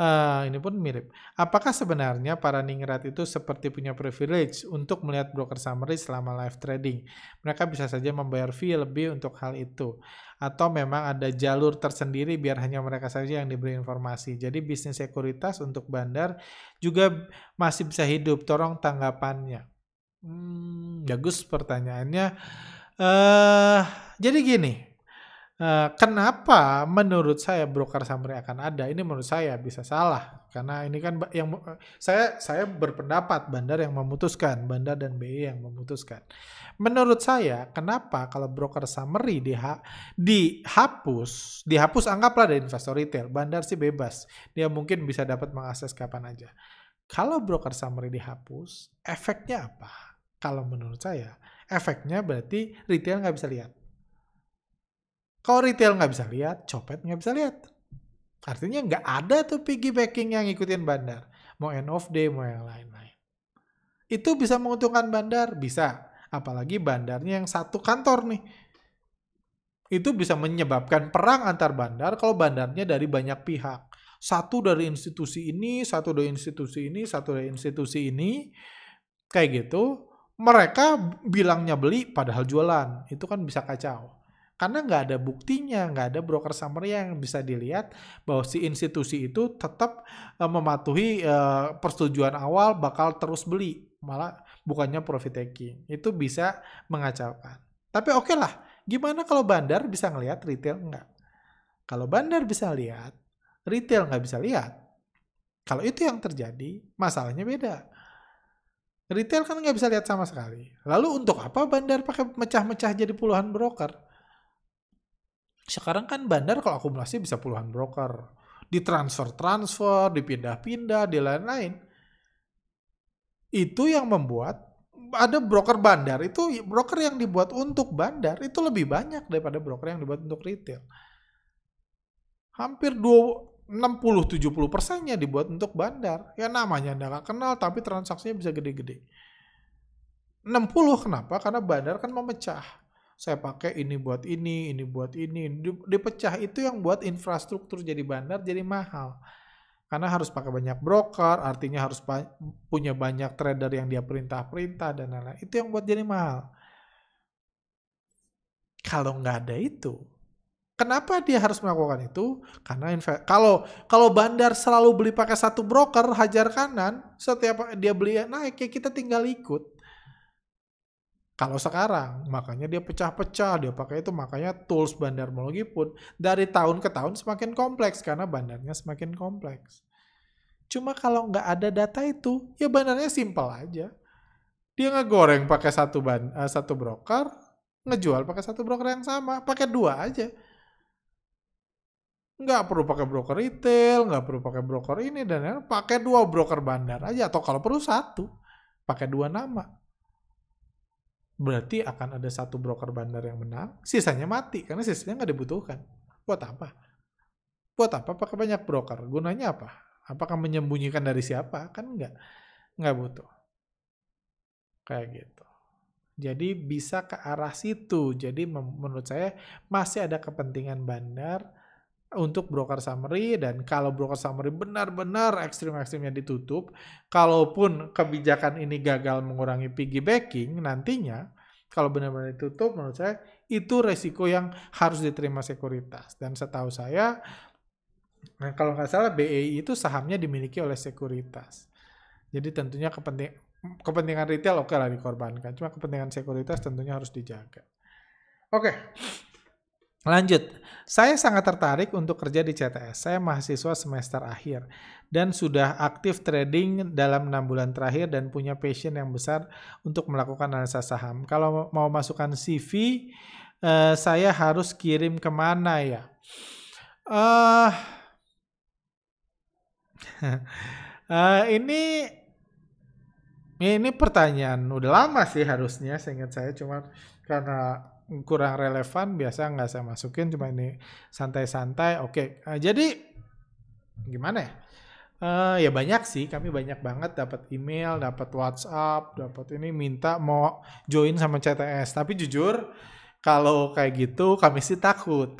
Uh, ini pun mirip. Apakah sebenarnya para ningrat itu seperti punya privilege untuk melihat broker summary selama live trading? Mereka bisa saja membayar fee lebih untuk hal itu. Atau memang ada jalur tersendiri biar hanya mereka saja yang diberi informasi. Jadi bisnis sekuritas untuk bandar juga masih bisa hidup. Tolong tanggapannya. Hmm, bagus pertanyaannya. Uh, jadi gini. Kenapa menurut saya broker summary akan ada? Ini menurut saya bisa salah karena ini kan yang saya saya berpendapat bandar yang memutuskan, bandar dan B E I yang memutuskan. Menurut saya kenapa kalau broker summary diha, dihapus, dihapus anggaplah dari investor retail, bandar sih bebas, dia mungkin bisa dapat mengakses kapan aja. Kalau broker summary dihapus, efeknya apa? Kalau menurut saya efeknya berarti retail nggak bisa lihat. Kalau retail nggak bisa lihat, copet nggak bisa lihat. Artinya nggak ada tuh piggybacking yang ngikutin bandar. Mau end of day, mau yang lain-lain. Itu bisa menguntungkan bandar? Bisa. Apalagi bandarnya yang satu kantor nih. Itu bisa menyebabkan perang antar bandar kalau bandarnya dari banyak pihak. Satu dari institusi ini, satu dari institusi ini, satu dari institusi ini. Kayak gitu. Mereka bilangnya beli padahal jualan. Itu kan bisa kacau. Karena nggak ada buktinya, nggak ada broker summary yang bisa dilihat bahwa si institusi itu tetap uh, mematuhi uh, persetujuan awal bakal terus beli. Malah bukannya profit taking. Itu bisa mengacaukan. Tapi oke okay lah, gimana kalau bandar bisa ngelihat, retail nggak? Kalau bandar bisa lihat, retail nggak bisa lihat. Kalau itu yang terjadi, masalahnya beda. Retail kan nggak bisa lihat sama sekali. Lalu untuk apa bandar pakai mecah-mecah jadi puluhan broker? Sekarang kan bandar kalau akumulasi bisa puluhan broker. Ditransfer-transfer, dipindah-pindah, di lain-lain. Itu yang membuat ada broker bandar. Itu broker yang dibuat untuk bandar itu lebih banyak daripada broker yang dibuat untuk retail. Hampir enam puluh sampai tujuh puluh persennya dibuat untuk bandar. Ya namanya nggak kenal tapi transaksinya bisa gede-gede. enam puluh kenapa? Karena bandar kan memecah. Saya pakai ini buat ini, ini buat ini, dipecah. Itu yang buat infrastruktur jadi bandar jadi mahal. Karena harus pakai banyak broker, artinya harus pa- punya banyak trader yang dia perintah-perintah, dan lain-lain. Itu yang buat jadi mahal. Kalau nggak ada itu, kenapa dia harus melakukan itu? Karena inv- kalau kalau bandar selalu beli pakai satu broker, hajar kanan, setiap dia beli naik, ya kita tinggal ikut. Kalau sekarang, makanya dia pecah-pecah, dia pakai itu, makanya tools bandarmologi pun dari tahun ke tahun semakin kompleks, karena bandarnya semakin kompleks. Cuma kalau nggak ada data itu, ya bandarnya simple aja. Dia ngegoreng pakai satu, ban, uh, satu broker, ngejual pakai satu broker yang sama, pakai dua aja. Nggak perlu pakai broker retail, nggak perlu pakai broker ini, dan lain-lain. Pakai dua broker bandar aja, atau kalau perlu satu, pakai dua nama. Berarti akan ada satu broker bandar yang menang, sisanya mati, karena sisanya nggak dibutuhkan. Buat apa? Buat apa pakai banyak broker? Gunanya apa? Apakah menyembunyikan dari siapa? Kan nggak. Nggak butuh. Kayak gitu. Jadi bisa ke arah situ. Jadi menurut saya masih ada kepentingan bandar untuk broker summary, dan kalau broker summary benar-benar ekstrim-ekstrimnya ditutup, kalaupun kebijakan ini gagal mengurangi piggybacking nantinya, kalau benar-benar ditutup, menurut saya itu resiko yang harus diterima sekuritas. Dan setahu saya, nah kalau nggak salah B E I itu sahamnya dimiliki oleh sekuritas. Jadi tentunya kepenting kepentingan retail oke okay lah dikorbankan, cuma kepentingan sekuritas tentunya harus dijaga. Oke, okay. Lanjut. Saya sangat tertarik untuk kerja di C T S. Saya mahasiswa semester akhir dan sudah aktif trading dalam enam bulan terakhir dan punya passion yang besar untuk melakukan analisa saham. Kalau mau masukkan C V, uh, saya harus kirim kemana ya? Uh, uh, ini ini pertanyaan udah lama sih harusnya, seingat saya, cuma karena kurang relevan biasa nggak saya masukin, cuma ini santai-santai. Oke, okay. Jadi gimana ya? Uh, ya banyak sih, kami banyak banget dapat email, dapat WhatsApp, dapat ini minta mau join sama C T S. Tapi jujur kalau kayak gitu kami sih takut.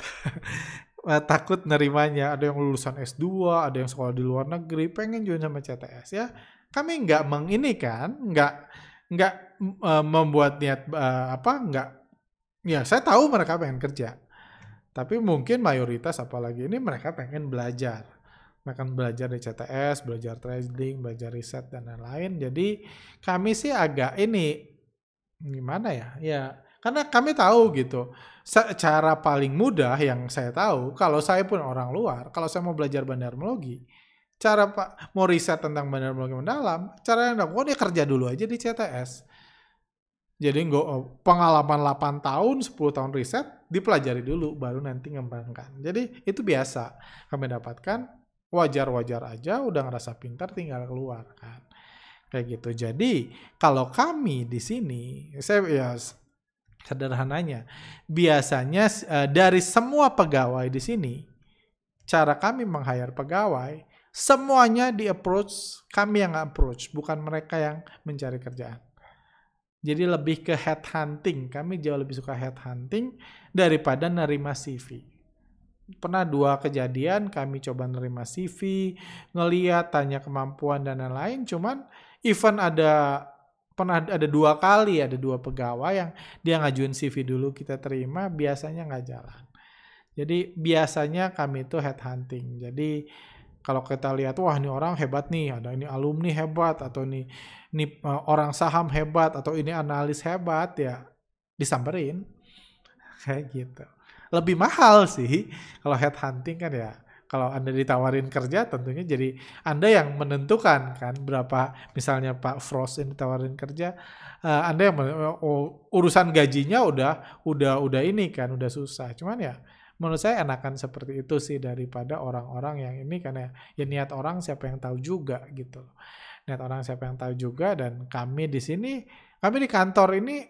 Takut nerimanya, ada yang lulusan S dua, ada yang sekolah di luar negeri, pengen join sama C T S ya. Kami nggak mengini kan, nggak nggak uh, membuat niat uh, apa, nggak. Ya, saya tahu mereka pengen kerja. Tapi mungkin mayoritas apalagi ini mereka pengen belajar. Mereka belajar di C T S, belajar trading, belajar riset, dan lain-lain. Jadi kami sih agak ini, gimana ya? Ya, karena kami tahu gitu. Cara paling mudah yang saya tahu, kalau saya pun orang luar, kalau saya mau belajar bandarmologi, cara mau riset tentang bandarmologi mendalam, cara yang dapat, oh dia kerja dulu aja di C T S. Jadi pengalaman delapan tahun, sepuluh tahun riset, dipelajari dulu, baru nanti ngembangkan. Jadi itu biasa kami dapatkan, wajar-wajar aja, udah ngerasa pintar tinggal keluar kan. Kayak gitu. Jadi kalau kami di sini, saya ya sederhananya, biasanya dari semua pegawai di sini, cara kami meng-hire pegawai, semuanya di-approach, kami yang approach, bukan mereka yang mencari kerjaan. Jadi lebih ke headhunting, kami jauh lebih suka headhunting daripada nerima C V. Pernah dua kejadian kami coba nerima C V, ngeliat, tanya kemampuan dan lain-lain, cuman even ada, pernah ada dua kali, ada dua pegawai yang dia ngajuin C V dulu kita terima, biasanya nggak jalan. Jadi biasanya kami itu headhunting, jadi kalau kita lihat, wah ini orang hebat nih, ada ini alumni hebat, atau ini, ini uh, orang saham hebat, atau ini analis hebat, ya disamperin. Kayak gitu. Lebih mahal sih, kalau headhunting kan ya, kalau Anda ditawarin kerja tentunya jadi Anda yang menentukan kan, berapa misalnya Pak Frost ini ditawarin kerja, uh, Anda yang oh, urusan gajinya udah, udah, udah ini kan, udah susah. Cuman ya, menurut saya enakan seperti itu sih daripada orang-orang yang ini, karena ya niat orang siapa yang tahu juga gitu. Niat orang siapa yang tahu juga, dan kami di sini, kami di kantor ini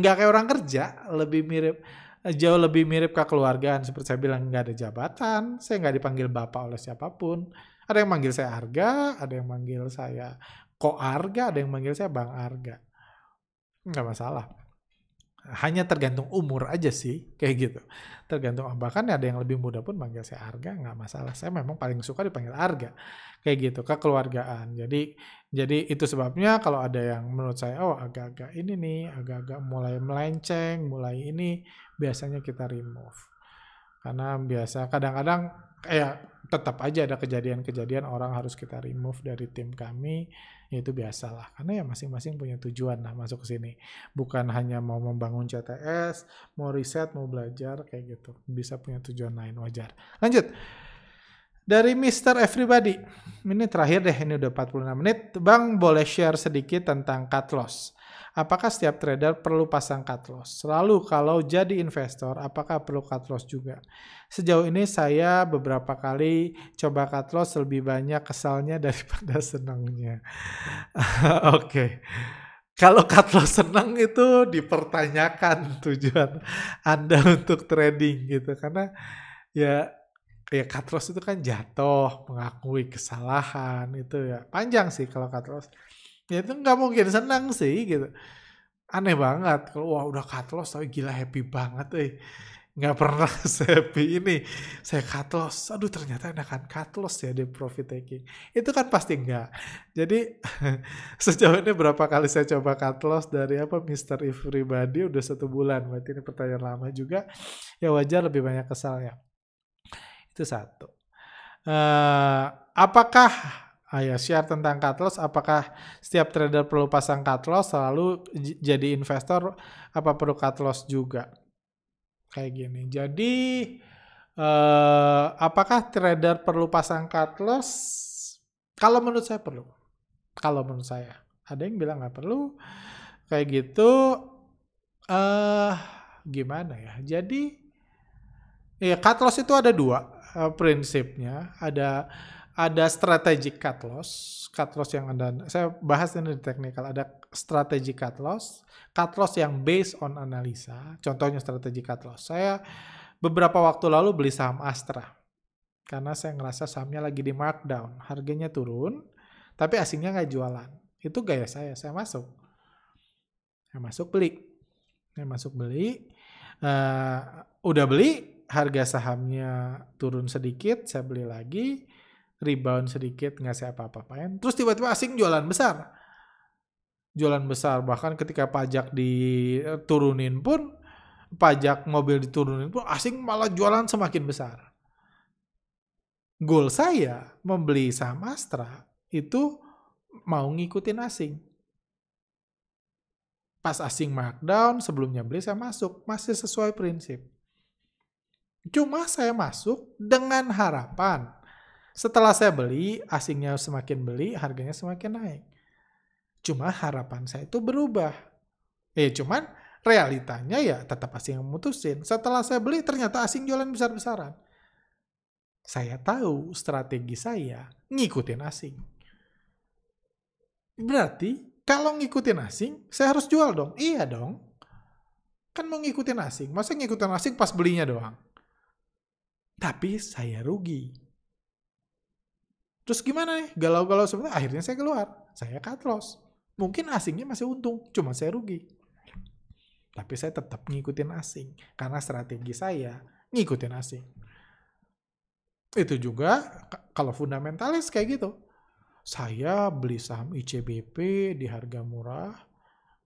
nggak kayak orang kerja, lebih mirip, jauh lebih mirip kekeluargaan. Seperti saya bilang, nggak ada jabatan, saya nggak dipanggil bapak oleh siapapun. Ada yang manggil saya Arga, ada yang manggil saya Ko Arga, ada yang manggil saya Bang Arga. Nggak masalah. Hanya tergantung umur aja sih, kayak gitu. Tergantung, bahkan ada yang lebih muda pun manggil saya Arga, nggak masalah. Saya memang paling suka dipanggil Arga, kayak gitu, kekeluargaan. Jadi jadi itu sebabnya kalau ada yang menurut saya, oh agak-agak ini nih, agak-agak mulai melenceng, mulai ini, biasanya kita remove. Karena biasa, kadang-kadang ya tetap aja ada kejadian-kejadian orang harus kita remove dari tim kami, ya itu biasalah, karena ya masing-masing punya tujuan lah masuk ke sini, bukan hanya mau membangun C T S, mau riset, mau belajar, kayak gitu, bisa punya tujuan lain, wajar. Lanjut dari mister Everybody, ini terakhir deh, ini udah empat puluh enam menit. Bang, boleh share sedikit tentang cut loss? Apakah setiap trader perlu pasang cut loss? Lalu kalau jadi investor, apakah perlu cut loss juga? Sejauh ini saya beberapa kali coba cut loss, lebih banyak kesalnya daripada senangnya. Oke. Okay. Kalau cut loss senang itu dipertanyakan tujuan Anda untuk trading gitu. Karena ya, ya cut loss itu kan jatuh, mengakui kesalahan itu ya. Panjang sih kalau cut loss. Ya itu nggak mungkin senang sih gitu, aneh banget kalau wah udah cut loss tapi gila happy banget, eh nggak pernah happy ini saya cut loss, aduh ternyata enakan cut loss ya di profit taking, itu kan pasti enggak. Jadi sejauh ini berapa kali saya coba cut loss dari apa mister Everybody, udah satu bulan, berarti ini pertanyaan lama juga ya, wajar lebih banyak kesalnya. Itu satu. Uh, apakah Ayo share tentang cut loss, apakah setiap trader perlu pasang cut loss, lalu jadi investor apa perlu cut loss juga? Kayak gini. Jadi eh, apakah trader perlu pasang cut loss? Kalau menurut saya perlu. Kalau menurut saya. Ada yang bilang nggak perlu. Kayak gitu. Eh, gimana ya? Jadi ya cut loss itu ada dua eh, prinsipnya. Ada Ada strategic cut loss, cut loss yang Anda, saya bahas ini di teknikal, ada strategic cut loss, cut loss yang based on analisa, contohnya strategic cut loss. Saya beberapa waktu lalu beli saham Astra, karena saya ngerasa sahamnya lagi di markdown, harganya turun, tapi asingnya nggak jualan. Itu gaya saya, saya masuk. Saya masuk beli. Saya masuk beli, uh, udah beli, harga sahamnya turun sedikit, saya beli lagi, rebound sedikit, nggak saya apa-apain. Terus tiba-tiba asing jualan besar. Jualan besar, bahkan ketika pajak diturunin pun, pajak mobil diturunin pun, asing malah jualan semakin besar. Goal saya membeli saham Astra itu mau ngikutin asing. Pas asing markdown, sebelumnya beli saya masuk. Masih sesuai prinsip. Cuma saya masuk dengan harapan setelah saya beli, asingnya semakin beli, harganya semakin naik. Cuma harapan saya itu berubah. Ya cuman realitanya ya tetap asing yang memutusin. Setelah saya beli ternyata asing jualan besar-besaran. Saya tahu strategi saya ngikutin asing. Berarti kalau ngikutin asing, saya harus jual dong. Iya dong. Kan mau ngikutin asing. Masa ngikutin asing pas belinya doang? Tapi saya rugi. Terus gimana nih? Galau-galau sebenarnya akhirnya saya keluar. Saya cut loss. Mungkin asingnya masih untung, cuma saya rugi. Tapi saya tetap ngikutin asing. Karena strategi saya ngikutin asing. Itu juga kalau fundamentalis kayak gitu. Saya beli saham I C B P di harga murah.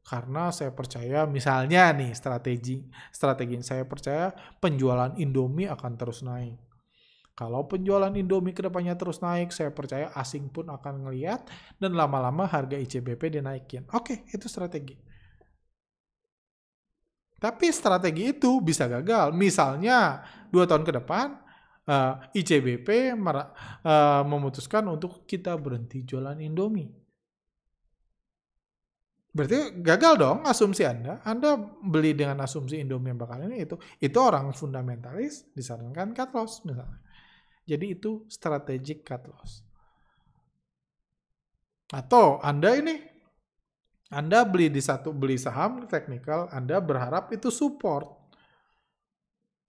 Karena saya percaya, misalnya nih strategi. Strategi saya percaya penjualan Indomie akan terus naik. Kalau penjualan Indomie kedepannya terus naik, saya percaya asing pun akan ngelihat dan lama-lama harga I C B P dinaikin. Oke, itu strategi. Tapi strategi itu bisa gagal. Misalnya, dua tahun ke depan, uh, I C B P uh, memutuskan untuk kita berhenti jualan Indomie. Berarti gagal dong asumsi Anda. Anda beli dengan asumsi Indomie yang bakal ini itu. Itu orang fundamentalis disarankan cut loss misalnya. Jadi itu strategic cut loss. Atau Anda ini, Anda beli di satu beli saham teknikal, Anda berharap itu support.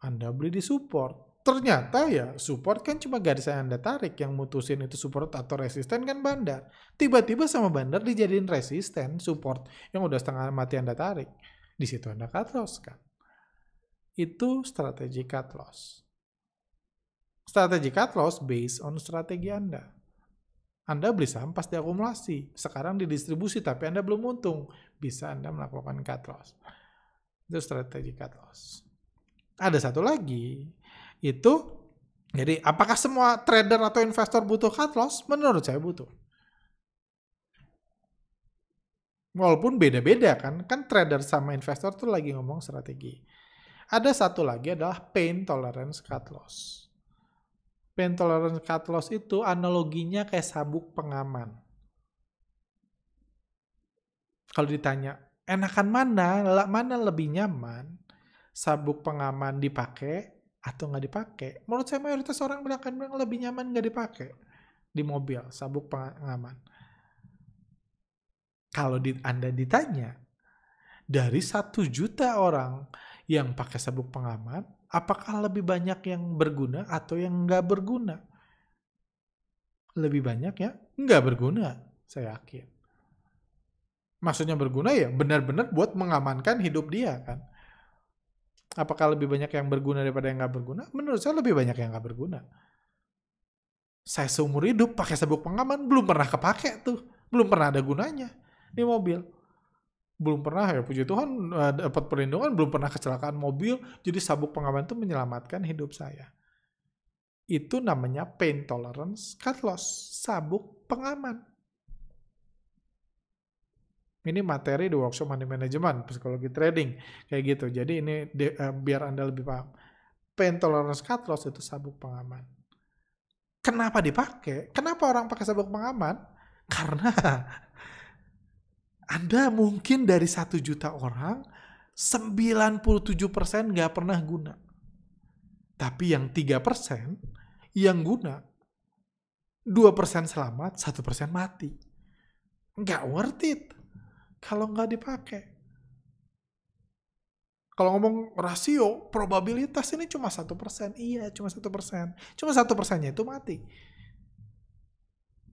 Anda beli di support. Ternyata ya support kan cuma garis yang Anda tarik, yang mutusin itu support atau resisten kan bandar. Tiba-tiba sama bandar dijadiin resisten support yang udah setengah mati Anda tarik. Di situ Anda cut loss kan. Itu strategi cut loss. Strategi cut loss based on strategi Anda. Anda beli saham pas diakumulasi. Sekarang didistribusi tapi Anda belum untung. Bisa Anda melakukan cut loss. Itu strategi cut loss. Ada satu lagi. Itu, jadi apakah semua trader atau investor butuh cut loss? Menurut saya butuh. Walaupun beda-beda kan. Kan trader sama investor tuh lagi ngomong strategi. Ada satu lagi adalah pain tolerance cut loss. Pain tolerance cut loss itu analoginya kayak sabuk pengaman. Kalau ditanya, enakan mana, mana lebih nyaman? Sabuk pengaman dipakai atau nggak dipakai? Menurut saya mayoritas orang akan bilang lebih nyaman nggak dipakai. Di mobil, sabuk pengaman. Kalau di, Anda ditanya, dari satu juta orang yang pakai sabuk pengaman, apakah lebih banyak yang berguna atau yang nggak berguna? Lebih banyak ya nggak berguna, saya yakin. Maksudnya berguna ya benar-benar buat mengamankan hidup dia kan. Apakah lebih banyak yang berguna daripada yang nggak berguna? Menurut saya lebih banyak yang nggak berguna. Saya seumur hidup pakai sabuk pengaman, belum pernah kepake tuh. Belum pernah ada gunanya di mobil. Belum pernah ya, puji Tuhan dapat perlindungan, belum pernah kecelakaan mobil, jadi sabuk pengaman itu menyelamatkan hidup saya. Itu namanya pain tolerance cut loss, sabuk pengaman. Ini materi di workshop money management, psikologi trading, kayak gitu. Jadi ini de, uh, biar Anda lebih paham. Pain tolerance cut loss itu sabuk pengaman. Kenapa dipakai? Kenapa orang pakai sabuk pengaman? Karena Anda mungkin dari satu juta orang, sembilan puluh tujuh persen nggak pernah guna. Tapi yang tiga persen yang guna, dua persen selamat, satu persen mati. Nggak worth it kalau nggak dipakai. Kalau ngomong rasio, probabilitas ini cuma satu persen. Iya, cuma satu persen. Cuma satu persennya itu mati.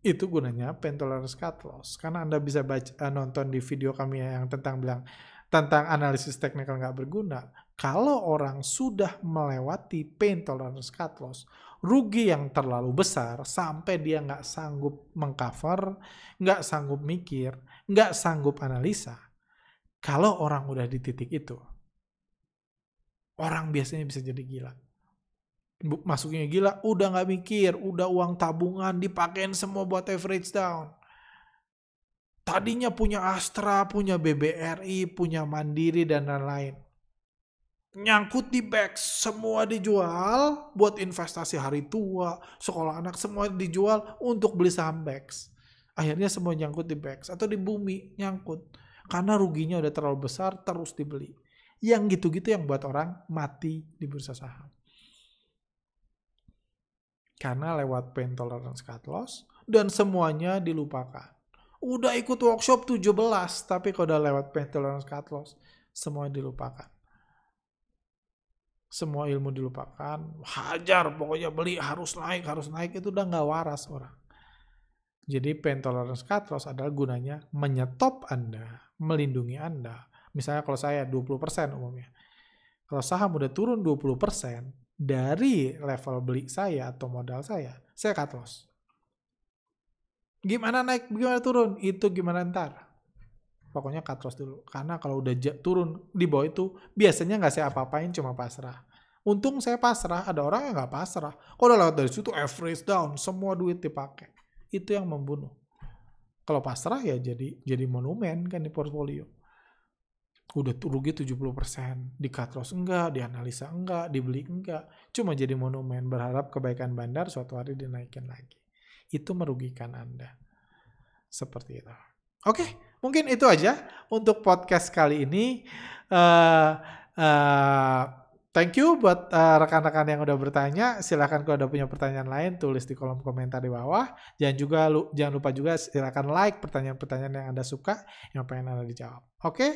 Itu gunanya pain tolerance cut loss. Karena Anda bisa baca, nonton di video kami yang tentang bilang tentang analisis teknikal nggak berguna. Kalau orang sudah melewati pain tolerance cut loss, rugi yang terlalu besar sampai dia nggak sanggup mengcover, nggak sanggup mikir, nggak sanggup analisa. Kalau orang udah di titik itu, orang biasanya bisa jadi gila. Masuknya gila, udah nggak mikir, udah uang tabungan dipakein semua buat average down. Tadinya punya Astra, punya B B R I, punya Mandiri, dan lain-lain. Nyangkut di bag, semua dijual buat investasi hari tua, sekolah anak, semua dijual untuk beli saham bags. Akhirnya semua nyangkut di bags atau di bumi, nyangkut. Karena ruginya udah terlalu besar, terus dibeli. Yang gitu-gitu yang buat orang mati di bursa saham. Karena lewat pain tolerance cut loss, dan semuanya dilupakan. Udah ikut workshop tujuh belas, tapi kalau udah lewat pain tolerance cut loss, semua dilupakan. Semua ilmu dilupakan, hajar pokoknya beli, harus naik, harus naik, itu udah nggak waras orang. Jadi pain tolerance cut loss adalah gunanya menyetop Anda, melindungi Anda. Misalnya kalau saya dua puluh persen umumnya. Kalau saham udah turun dua puluh persen dari level beli saya atau modal saya, saya cut loss. Gimana naik, gimana turun, itu gimana ntar. Pokoknya cut loss dulu. Karena kalau udah turun di bawah itu, biasanya nggak saya apa-apain, cuma pasrah. Untung saya pasrah, ada orang yang nggak pasrah. Kalau udah lewat dari situ, average down, semua duit dipakai. Itu yang membunuh. Kalau pasrah ya jadi jadi monumen kan di portfolio. Udah rugi tujuh puluh persen, di cut loss enggak, dianalisa enggak, dibeli enggak. Cuma jadi monumen, berharap kebaikan bandar suatu hari dinaikin lagi. Itu merugikan Anda. Seperti itu. Oke. Okay. Mungkin itu aja untuk podcast kali ini. Uh, uh, thank you buat uh, rekan-rekan yang udah bertanya. Silakan kalau ada punya pertanyaan lain, tulis di kolom komentar di bawah. Jangan juga lu, jangan lupa juga silakan like pertanyaan-pertanyaan yang Anda suka, yang pengen Anda dijawab. Oke, okay?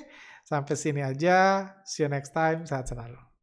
Sampai sini aja. See you next time. Sehat selalu.